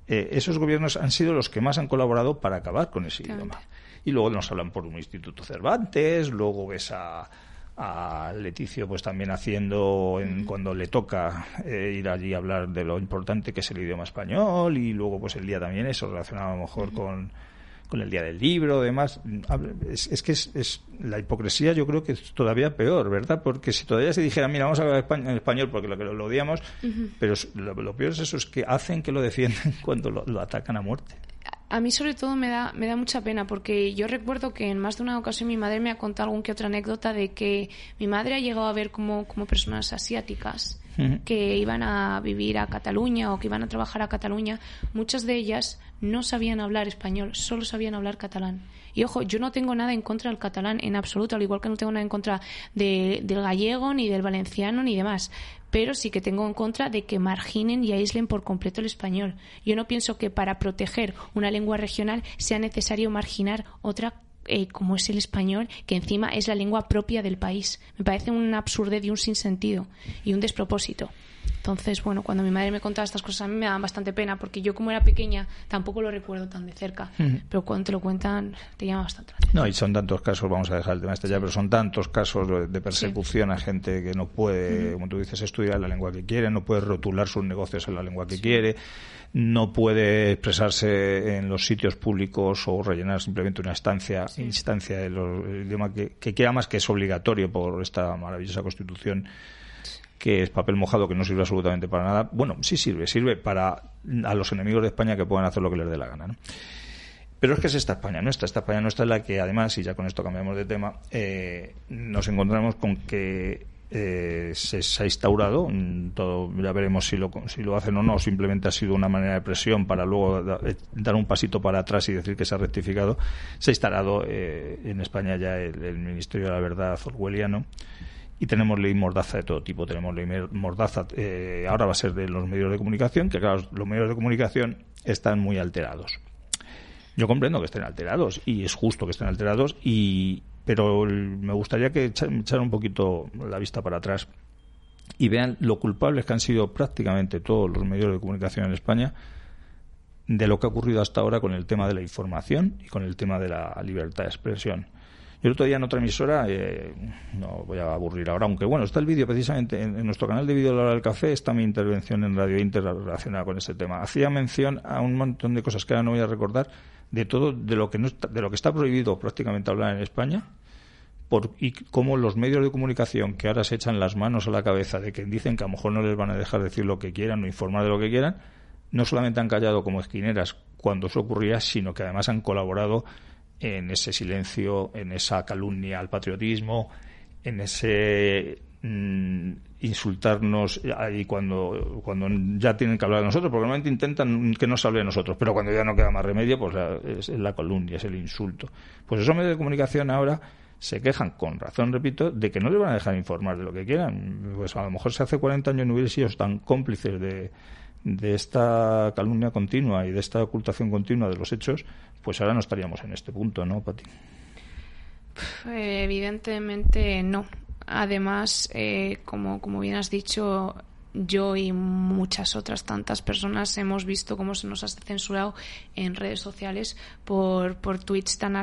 esos gobiernos han sido los que más han colaborado para acabar con ese idioma. Y luego nos hablan por un Instituto Cervantes, luego ves a Leticio pues también haciendo, cuando le toca ir allí a hablar de lo importante que es el idioma español, y luego pues el día también eso relacionado a lo mejor con el día del libro, demás. Es que es la hipocresía, yo creo que es todavía peor, ¿verdad? Porque si todavía se dijera, mira, vamos a hablar en español porque lo odiamos, pero lo peor es eso, es que hacen que lo defienden cuando lo atacan a muerte. A mí sobre todo me da mucha pena, porque yo recuerdo que en más de una ocasión mi madre me ha contado algún que otra anécdota de que mi madre ha llegado a ver como personas asiáticas que iban a vivir a Cataluña o que iban a trabajar a Cataluña, muchas de ellas no sabían hablar español, solo sabían hablar catalán. Y ojo, yo no tengo nada en contra del catalán en absoluto, al igual que no tengo nada en contra del gallego, ni del valenciano, ni demás, pero sí que tengo en contra de que marginen y aíslen por completo el español. Yo no pienso que para proteger una lengua regional sea necesario marginar otra, como es el español, que encima es la lengua propia del país. Me parece un absurdez y un sinsentido y un despropósito. Entonces, bueno, cuando mi madre me contaba estas cosas a mí me daban bastante pena, porque yo como era pequeña tampoco lo recuerdo tan de cerca, pero cuando te lo cuentan te llama bastante la atención. No, y son tantos casos, vamos a dejar el tema este ya, pero son tantos casos de persecución a gente que no puede, como tú dices, estudiar la lengua que quiere, no puede rotular sus negocios en la lengua que quiere, no puede expresarse en los sitios públicos o rellenar simplemente una instancia del idioma que quiera, más que es obligatorio por esta maravillosa Constitución, que es papel mojado, que no sirve absolutamente para nada. Bueno, sí sirve para a los enemigos de España, que puedan hacer lo que les dé la gana, ¿no? Pero es que es esta España nuestra la que, además, y ya con esto cambiamos de tema, nos encontramos con que se ha instaurado, todo, ya veremos si lo hacen o no, simplemente ha sido una manera de presión para luego dar un pasito para atrás y decir que se ha rectificado. Se ha instalado en España ya el Ministerio de la Verdad orwelliano, y tenemos ley mordaza de todo tipo. Tenemos ley mordaza, ahora va a ser de los medios de comunicación, que claro, los medios de comunicación están muy alterados. Yo comprendo que estén alterados y es justo que estén alterados, pero me gustaría que echaran un poquito la vista para atrás y vean lo culpables que han sido prácticamente todos los medios de comunicación en España de lo que ha ocurrido hasta ahora con el tema de la información y con el tema de la libertad de expresión. Yo el otro día en otra emisora, no voy a aburrir ahora, aunque bueno, está el vídeo precisamente en nuestro canal de vídeo La Hora del Café, está mi intervención en Radio Inter relacionada con este tema. Hacía mención a un montón de cosas que ahora no voy a recordar, de todo de lo que está prohibido prácticamente hablar en España, y cómo los medios de comunicación que ahora se echan las manos a la cabeza de que dicen que a lo mejor no les van a dejar decir lo que quieran o informar de lo que quieran, no solamente han callado como esquineras cuando eso ocurría, sino que además han colaborado en ese silencio, en esa calumnia al patriotismo, en ese insultarnos ahí cuando ya tienen que hablar de nosotros, porque normalmente intentan que no se hable de nosotros, pero cuando ya no queda más remedio, pues es la calumnia, es el insulto. Pues esos medios de comunicación ahora se quejan, con razón, repito, de que no les van a dejar informar de lo que quieran. Pues a lo mejor si hace 40 años no hubiera sido tan cómplices de esta calumnia continua y de esta ocultación continua de los hechos, pues ahora no estaríamos en este punto, ¿no, Pati? Evidentemente no. Además, como bien has dicho, yo y muchas otras tantas personas hemos visto cómo se nos ha censurado en redes sociales por tweets tan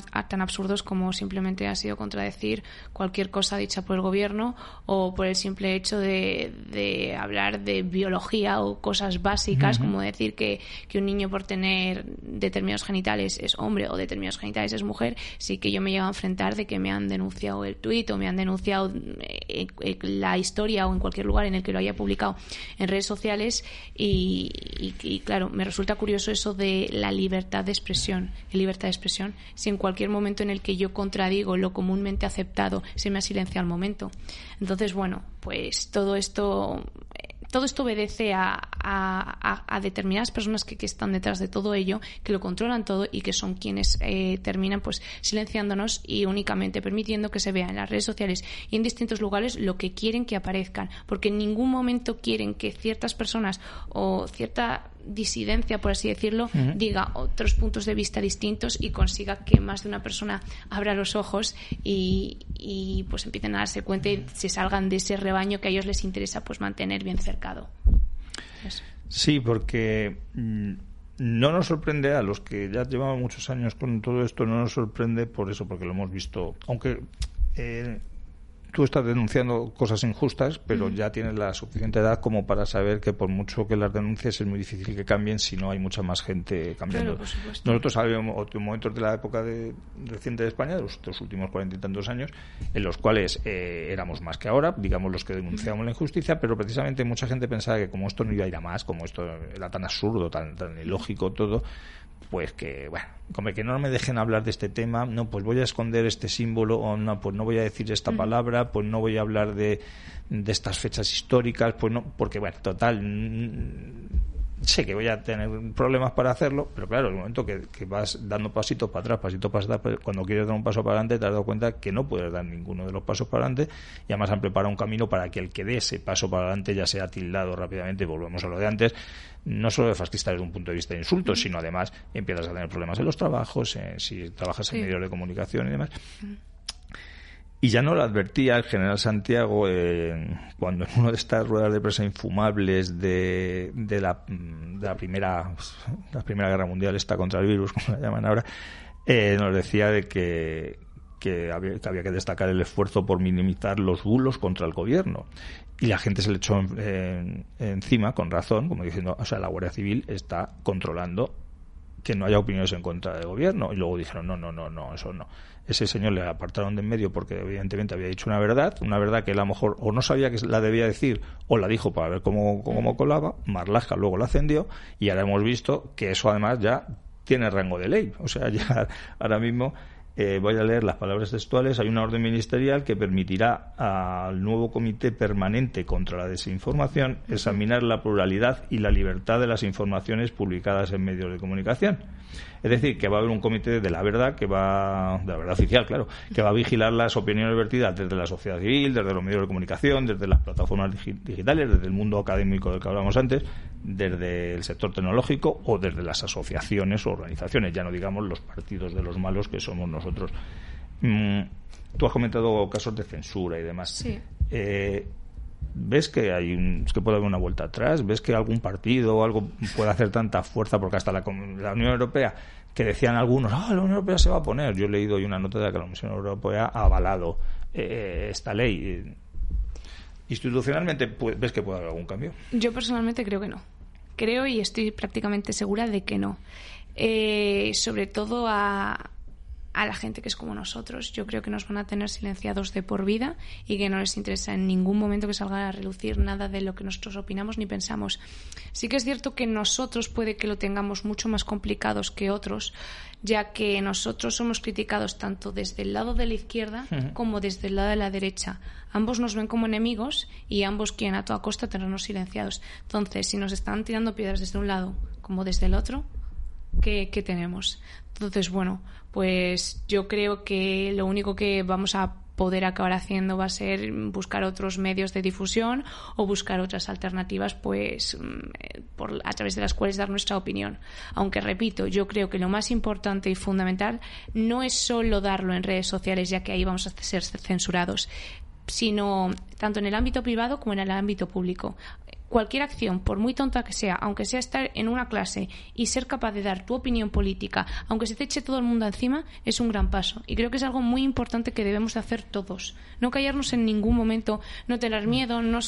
absurdos como simplemente ha sido contradecir cualquier cosa dicha por el gobierno o por el simple hecho de hablar de biología o cosas básicas, uh-huh, como decir que un niño por tener determinados genitales es hombre o determinados genitales es mujer. Sí que yo me llego a enfrentar de que me han denunciado el tuit o me han denunciado la historia o en cualquier lugar en el que lo haya publicado en redes sociales y claro, me resulta curioso eso de la libertad de expresión. ¿Qué libertad de expresión? Si en cualquier momento en el que yo contradigo lo comúnmente aceptado, se me ha silenciado al momento. Entonces, bueno, pues todo esto obedece a determinadas personas que están detrás de todo ello, que lo controlan todo y que son quienes terminan pues silenciándonos y únicamente permitiendo que se vea en las redes sociales y en distintos lugares lo que quieren que aparezcan, porque en ningún momento quieren que ciertas personas o cierta disidencia, por así decirlo, uh-huh, diga otros puntos de vista distintos y consiga que más de una persona abra los ojos y pues empiecen a darse cuenta y se salgan de ese rebaño que a ellos les interesa pues mantener bien cercado. Eso. Sí, porque no nos sorprende a los que ya llevamos muchos años con todo esto, no nos sorprende por eso, porque lo hemos visto, aunque tú estás denunciando cosas injustas, pero ya tienes la suficiente edad como para saber que por mucho que las denuncies es muy difícil que cambien si no hay mucha más gente cambiando. Claro, por supuesto. Nosotros sabemos momentos de la época reciente de España, de los últimos 40 y tantos años, en los cuales éramos más que ahora, digamos los que denunciábamos la injusticia, pero precisamente mucha gente pensaba que como esto no iba a ir a más, como esto era tan absurdo, tan ilógico todo, pues que, bueno, como que no me dejen hablar de este tema, no, pues voy a esconder este símbolo, o no, pues no voy a decir esta palabra, pues no voy a hablar de estas fechas históricas, pues no, porque, bueno, total, sé que voy a tener problemas para hacerlo, pero claro, el momento que vas dando pasitos para atrás, cuando quieres dar un paso para adelante, te has dado cuenta que no puedes dar ninguno de los pasos para adelante, y además han preparado un camino para que el que dé ese paso para adelante ya sea tildado rápidamente. Volvemos a lo de antes, no solo de fascista desde un punto de vista de insultos, sino además empiezas a tener problemas en los trabajos, si trabajas en medios de comunicación y demás. Y ya no lo advertía el general Santiago cuando en una de estas ruedas de prensa infumables de la Primera Guerra Mundial, esta contra el virus, como la llaman ahora, nos decía de que había que destacar el esfuerzo por minimizar los bulos contra el gobierno. Y la gente se le echó encima, con razón, como diciendo, o sea, la Guardia Civil está controlando que no haya opiniones en contra del gobierno. Y luego dijeron, no, eso no. Ese señor le apartaron de en medio porque evidentemente había dicho una verdad que él a lo mejor o no sabía que la debía decir o la dijo para ver cómo colaba. Marlaska luego la ascendió y ahora hemos visto que eso además ya tiene rango de ley. O sea, ya ahora mismo voy a leer las palabras textuales, hay una orden ministerial que permitirá al nuevo Comité Permanente contra la Desinformación examinar la pluralidad y la libertad de las informaciones publicadas en medios de comunicación. Es decir, que va a haber un comité de la verdad que va, de la verdad oficial, claro, que va a vigilar las opiniones vertidas desde la sociedad civil, desde los medios de comunicación, desde las plataformas digitales, desde el mundo académico del que hablábamos antes, desde el sector tecnológico o desde las asociaciones o organizaciones, ya no digamos los partidos de los malos que somos nosotros. Tú has comentado casos de censura y demás. Sí. ¿Ves que hay que puede haber una vuelta atrás? ¿Ves que algún partido o algo puede hacer tanta fuerza? Porque hasta la Unión Europea, que decían algunos, la Unión Europea se va a poner. Yo he leído hoy una nota de que la Comisión Europea ha avalado esta ley. Institucionalmente, pues, ¿ves que puede haber algún cambio? Yo personalmente creo que no. Creo y estoy prácticamente segura de que no. Sobre todo a la gente que es como nosotros, yo creo que nos van a tener silenciados de por vida y que no les interesa en ningún momento que salga a relucir nada de lo que nosotros opinamos ni pensamos. Sí que es cierto que nosotros puede que lo tengamos mucho más complicados que otros, ya que nosotros somos criticados tanto desde el lado de la izquierda como desde el lado de la derecha. Ambos nos ven como enemigos y ambos quieren a toda costa tenernos silenciados. Entonces, si nos están tirando piedras desde un lado como desde el otro, ¿qué tenemos? Entonces, bueno, pues yo creo que lo único que vamos a poder acabar haciendo va a ser buscar otros medios de difusión o buscar otras alternativas, pues a través de las cuales dar nuestra opinión. Aunque, repito, yo creo que lo más importante y fundamental no es solo darlo en redes sociales, ya que ahí vamos a ser censurados, sino tanto en el ámbito privado como en el ámbito público. Cualquier acción, por muy tonta que sea, aunque sea estar en una clase y ser capaz de dar tu opinión política, aunque se te eche todo el mundo encima, es un gran paso. Y creo que es algo muy importante que debemos hacer todos. No callarnos en ningún momento, no tener miedo, no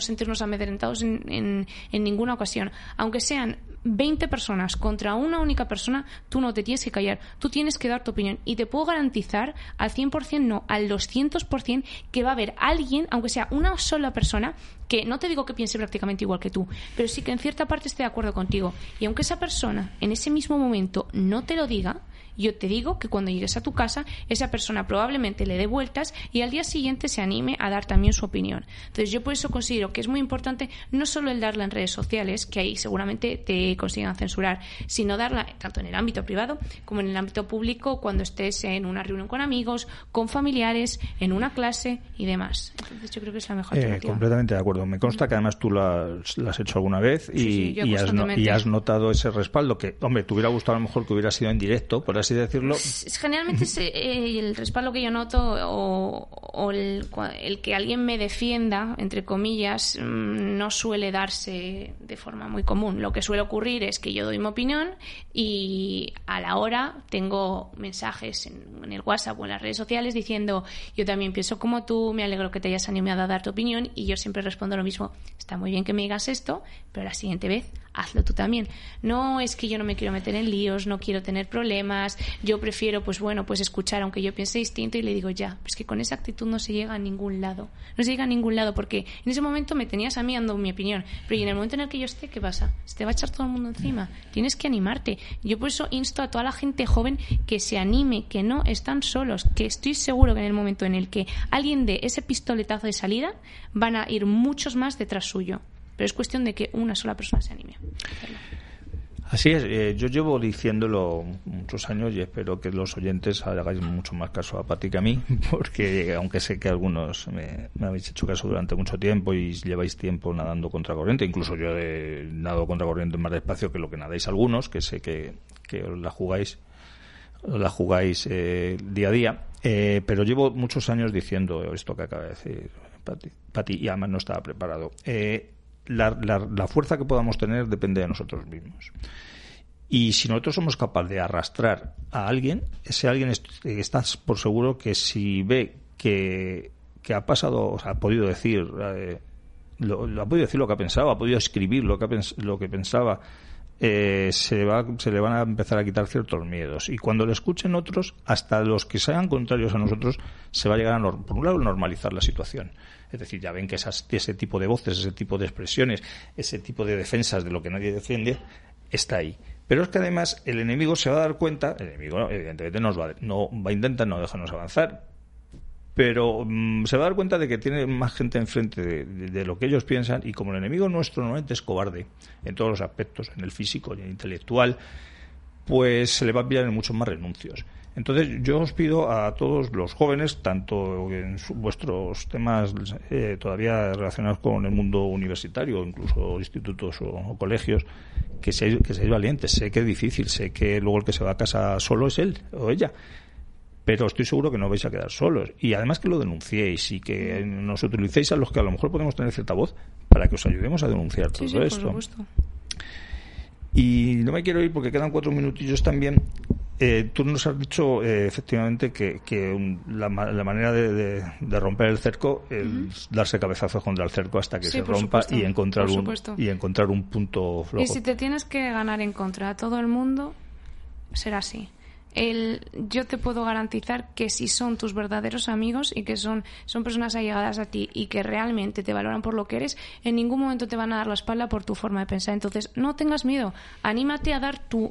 sentirnos amedrentados en ninguna ocasión. Aunque sean 20 personas contra una única persona, tú no te tienes que callar, tú tienes que dar tu opinión. Y te puedo garantizar al 100%, no, al 200%, que va a haber alguien, aunque sea una sola persona, que no te digo que piense prácticamente igual que tú, pero sí que en cierta parte esté de acuerdo contigo. Y aunque esa persona en ese mismo momento no te lo diga, yo te digo que cuando llegues a tu casa, esa persona probablemente le dé vueltas y al día siguiente se anime a dar también su opinión. Entonces yo por eso considero que es muy importante no solo el darla en redes sociales, que ahí seguramente te consigan censurar, sino darla tanto en el ámbito privado como en el ámbito público cuando estés en una reunión con amigos, con familiares, en una clase y demás. Entonces yo creo que es la mejor alternativa. Completamente de acuerdo. Me consta que además tú la has hecho alguna vez y has notado ese respaldo que, hombre, te hubiera gustado a lo mejor que hubiera sido en directo, por así decirlo. Generalmente es el respaldo que yo noto o el que alguien me defienda, entre comillas, no suele darse de forma muy común. Lo que suele ocurrir es que yo doy mi opinión y a la hora tengo mensajes en el WhatsApp o en las redes sociales diciendo yo también pienso como tú, me alegro que te hayas animado a dar tu opinión, y yo siempre respondo lo mismo: está muy bien que me digas esto, pero la siguiente vez hazlo tú también. No es que yo no me quiero meter en líos, no quiero tener problemas, yo prefiero pues escuchar aunque yo piense distinto, y le digo ya, pues que con esa actitud no se llega a ningún lado, porque en ese momento me tenías a mí dando mi opinión, pero y en el momento en el que yo esté, ¿qué pasa? Se te va a echar todo el mundo encima, tienes que animarte. Yo por eso insto a toda la gente joven que se anime, que no están solos, que estoy seguro que en el momento en el que alguien dé ese pistoletazo de salida van a ir muchos más detrás suyo. Pero es cuestión de que una sola persona se anime. Así es, yo llevo diciéndolo muchos años y espero que los oyentes hagáis mucho más caso a Pati que a mí, porque aunque sé que algunos me habéis hecho caso durante mucho tiempo y lleváis tiempo nadando contracorriente, incluso yo he nadado contracorriente más despacio que lo que nadáis algunos, que sé que os la jugáis día a día, pero llevo muchos años diciendo esto que acaba de decir Pati, y además no estaba preparado. La fuerza que podamos tener depende de nosotros mismos. Y si nosotros somos capaces de arrastrar a alguien, ese alguien estás por seguro que si ve que ha pasado, o sea, ha podido decir, ha podido decir lo que ha pensado, ha podido escribir lo que pensaba, se le van a empezar a quitar ciertos miedos. Y cuando lo escuchen otros, hasta los que sean contrarios a nosotros, se va a llegar a, por un lado, normalizar la situación. Es decir, ya ven que ese tipo de voces, ese tipo de expresiones, ese tipo de defensas de lo que nadie defiende, está ahí. Pero es que además el enemigo se va a dar cuenta, el enemigo evidentemente no va a intentar no dejarnos avanzar, pero se va a dar cuenta de que tiene más gente enfrente de lo que ellos piensan, y como el enemigo nuestro normalmente es cobarde en todos los aspectos, en el físico y en el intelectual, pues se le va a pillar en muchos más renuncios. Entonces yo os pido a todos los jóvenes, tanto en vuestros temas todavía relacionados con el mundo universitario, incluso institutos o colegios, que seáis valientes. Sé que es difícil, sé que luego el que se va a casa solo es él o ella, pero estoy seguro que no vais a quedar solos. Y además que lo denunciéis y que nos utilicéis a los que a lo mejor podemos tener cierta voz para que os ayudemos a denunciar todo esto. Por supuesto. Y no me quiero ir porque quedan 4 minutillos también. Tú nos has dicho efectivamente que la manera de romper el cerco es darse cabezazos contra el cerco hasta que se rompa, supuesto, y encontrar un punto flojo. Y si te tienes que ganar en contra a todo el mundo, será así. Yo te puedo garantizar que si son tus verdaderos amigos y que son personas allegadas a ti y que realmente te valoran por lo que eres, en ningún momento te van a dar la espalda por tu forma de pensar. Entonces no tengas miedo, anímate a dar tu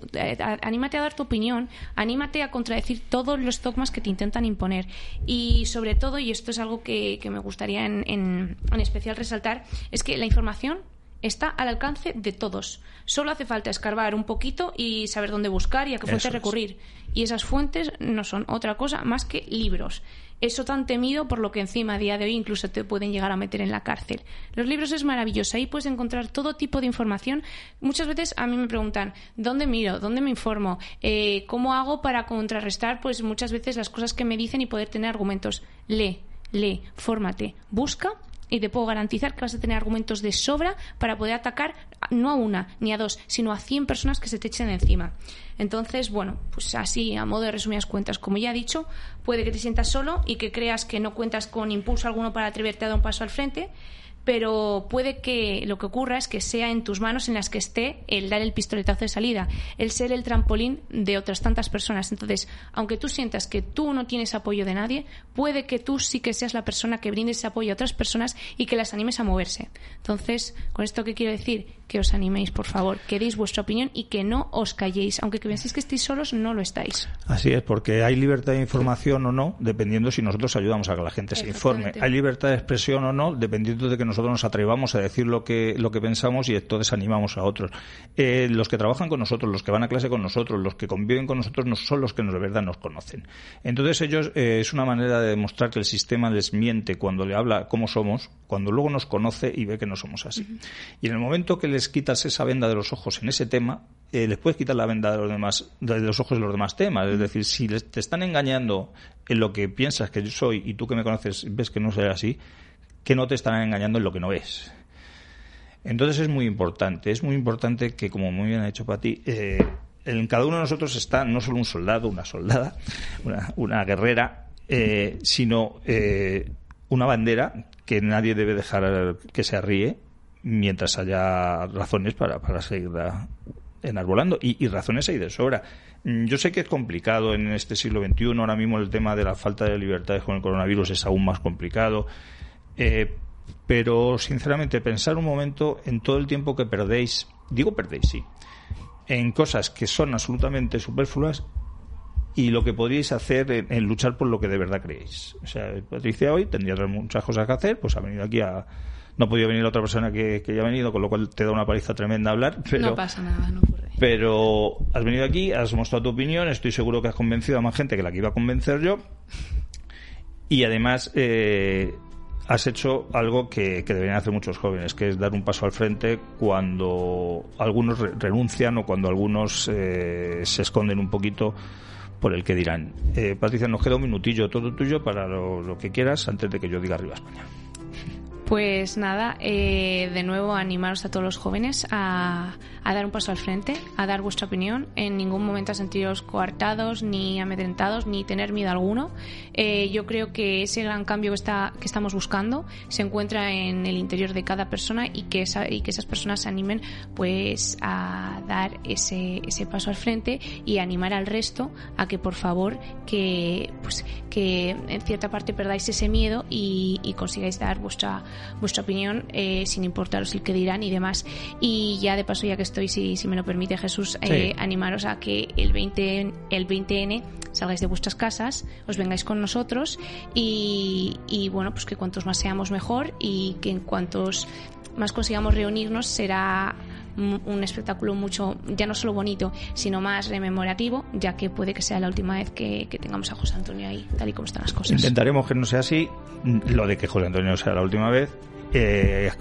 opinión, anímate a contradecir todos los dogmas que te intentan imponer. Y sobre todo, y esto es algo que me gustaría en especial resaltar, es que la información está al alcance de todos. Solo hace falta escarbar un poquito y saber dónde buscar y a qué fuente recurrir. Y esas fuentes no son otra cosa más que libros. Eso tan temido, por lo que encima a día de hoy incluso te pueden llegar a meter en la cárcel. Los libros es maravilloso, ahí puedes encontrar todo tipo de información. Muchas veces a mí me preguntan, ¿dónde miro? ¿Dónde me informo? ¿Cómo hago para contrarrestar pues muchas veces las cosas que me dicen y poder tener argumentos? Lee, fórmate, busca. Y te puedo garantizar que vas a tener argumentos de sobra para poder atacar no a una ni a dos, sino a 100 personas que se te echen encima. Entonces, bueno, pues así, a modo de resumidas cuentas, como ya he dicho, puede que te sientas solo y que creas que no cuentas con impulso alguno para atreverte a dar un paso al frente, pero puede que lo que ocurra es que sea en tus manos en las que esté el dar el pistoletazo de salida, el ser el trampolín de otras tantas personas. Entonces, aunque tú sientas que tú no tienes apoyo de nadie, puede que tú sí que seas la persona que brinde ese apoyo a otras personas y que las animes a moverse. Entonces, con esto que quiero decir, que os animéis, por favor, que deis vuestra opinión y que no os calléis. Aunque que penséis que estéis solos, no lo estáis. Así es, porque hay libertad de información o no, dependiendo si nosotros ayudamos a que la gente se informe. Hay libertad de expresión o no, dependiendo de que nosotros nos atrevamos a decir lo que pensamos, y entonces animamos a otros. Los que trabajan con nosotros, los que van a clase con nosotros, los que conviven con nosotros, no son los que de verdad nos conocen. Entonces ellos es una manera de demostrar que el sistema les miente cuando le habla cómo somos, cuando luego nos conoce y ve que no somos así. Uh-huh. Y en el momento que les quitas esa venda de los ojos en ese tema, les puedes quitar la venda de los ojos de los demás temas. Es decir, si te están engañando en lo que piensas que yo soy y tú que me conoces ves que no será así, que no te estarán engañando en lo que no ves. Entonces es muy importante que, como muy bien ha dicho Pati, en cada uno de nosotros está no solo un soldado, una soldada, una guerrera, sino una bandera que nadie debe dejar que se arríe mientras haya razones para seguirla enarbolando, y razones hay de sobra. Yo sé que es complicado en este siglo XXI, ahora mismo el tema de la falta de libertades con el coronavirus es aún más complicado. Pero sinceramente pensar un momento en todo el tiempo que perdéis, en cosas que son absolutamente superfluas y lo que podríais hacer en luchar por lo que de verdad creéis. O sea, Patricia hoy tendría muchas cosas que hacer, pues ha venido aquí a... No ha podido venir otra persona que ya ha venido, con lo cual te da una paliza tremenda hablar. Pero, no pasa nada, no ocurre. Pero has venido aquí, has mostrado tu opinión, estoy seguro que has convencido a más gente que la que iba a convencer yo, y además... has hecho algo que deberían hacer muchos jóvenes, que es dar un paso al frente cuando algunos renuncian o cuando algunos se esconden un poquito por el que dirán. Patricia, nos queda un minutillo todo tuyo para lo que quieras antes de que yo diga arriba España. Pues nada, de nuevo animaros a todos los jóvenes a dar un paso al frente, a dar vuestra opinión, en ningún momento a sentiros coartados, ni amedrentados, ni tener miedo alguno. Yo creo que ese gran cambio que estamos buscando se encuentra en el interior de cada persona, y que esas personas se animen pues a dar ese paso al frente y animar al resto a que, por favor, que en cierta parte perdáis ese miedo y consigáis dar vuestra vuestra opinión, sin importaros el que dirán y demás. Y ya de paso, ya que estoy, si me lo permite Jesús, animaros a que el 20N salgáis de vuestras casas, os vengáis con nosotros y bueno, pues que cuantos más seamos mejor, y que en cuantos más consigamos reunirnos será un espectáculo mucho, ya no solo bonito, sino más rememorativo, ya que puede que sea la última vez que tengamos a José Antonio ahí, tal y como están las cosas. Intentaremos que no sea así. Lo de que José Antonio sea la última vez,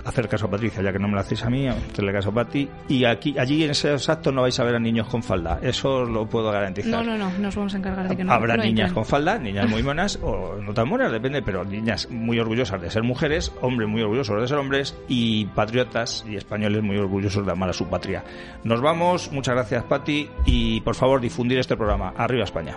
hacer caso a Patricia, ya que no me lo hacéis a mí, hacerle caso a Pati. Y allí en esos actos no vais a ver a niños con falda, eso os lo puedo garantizar. No, nos vamos a encargar de que no. Habrá niñas con falda, niñas muy monas o no tan monas, depende, pero niñas muy orgullosas de ser mujeres, hombres muy orgullosos de ser hombres, y patriotas y españoles muy orgullosos de amar a su patria. Nos vamos, muchas gracias Pati, y por favor difundir este programa. Arriba España.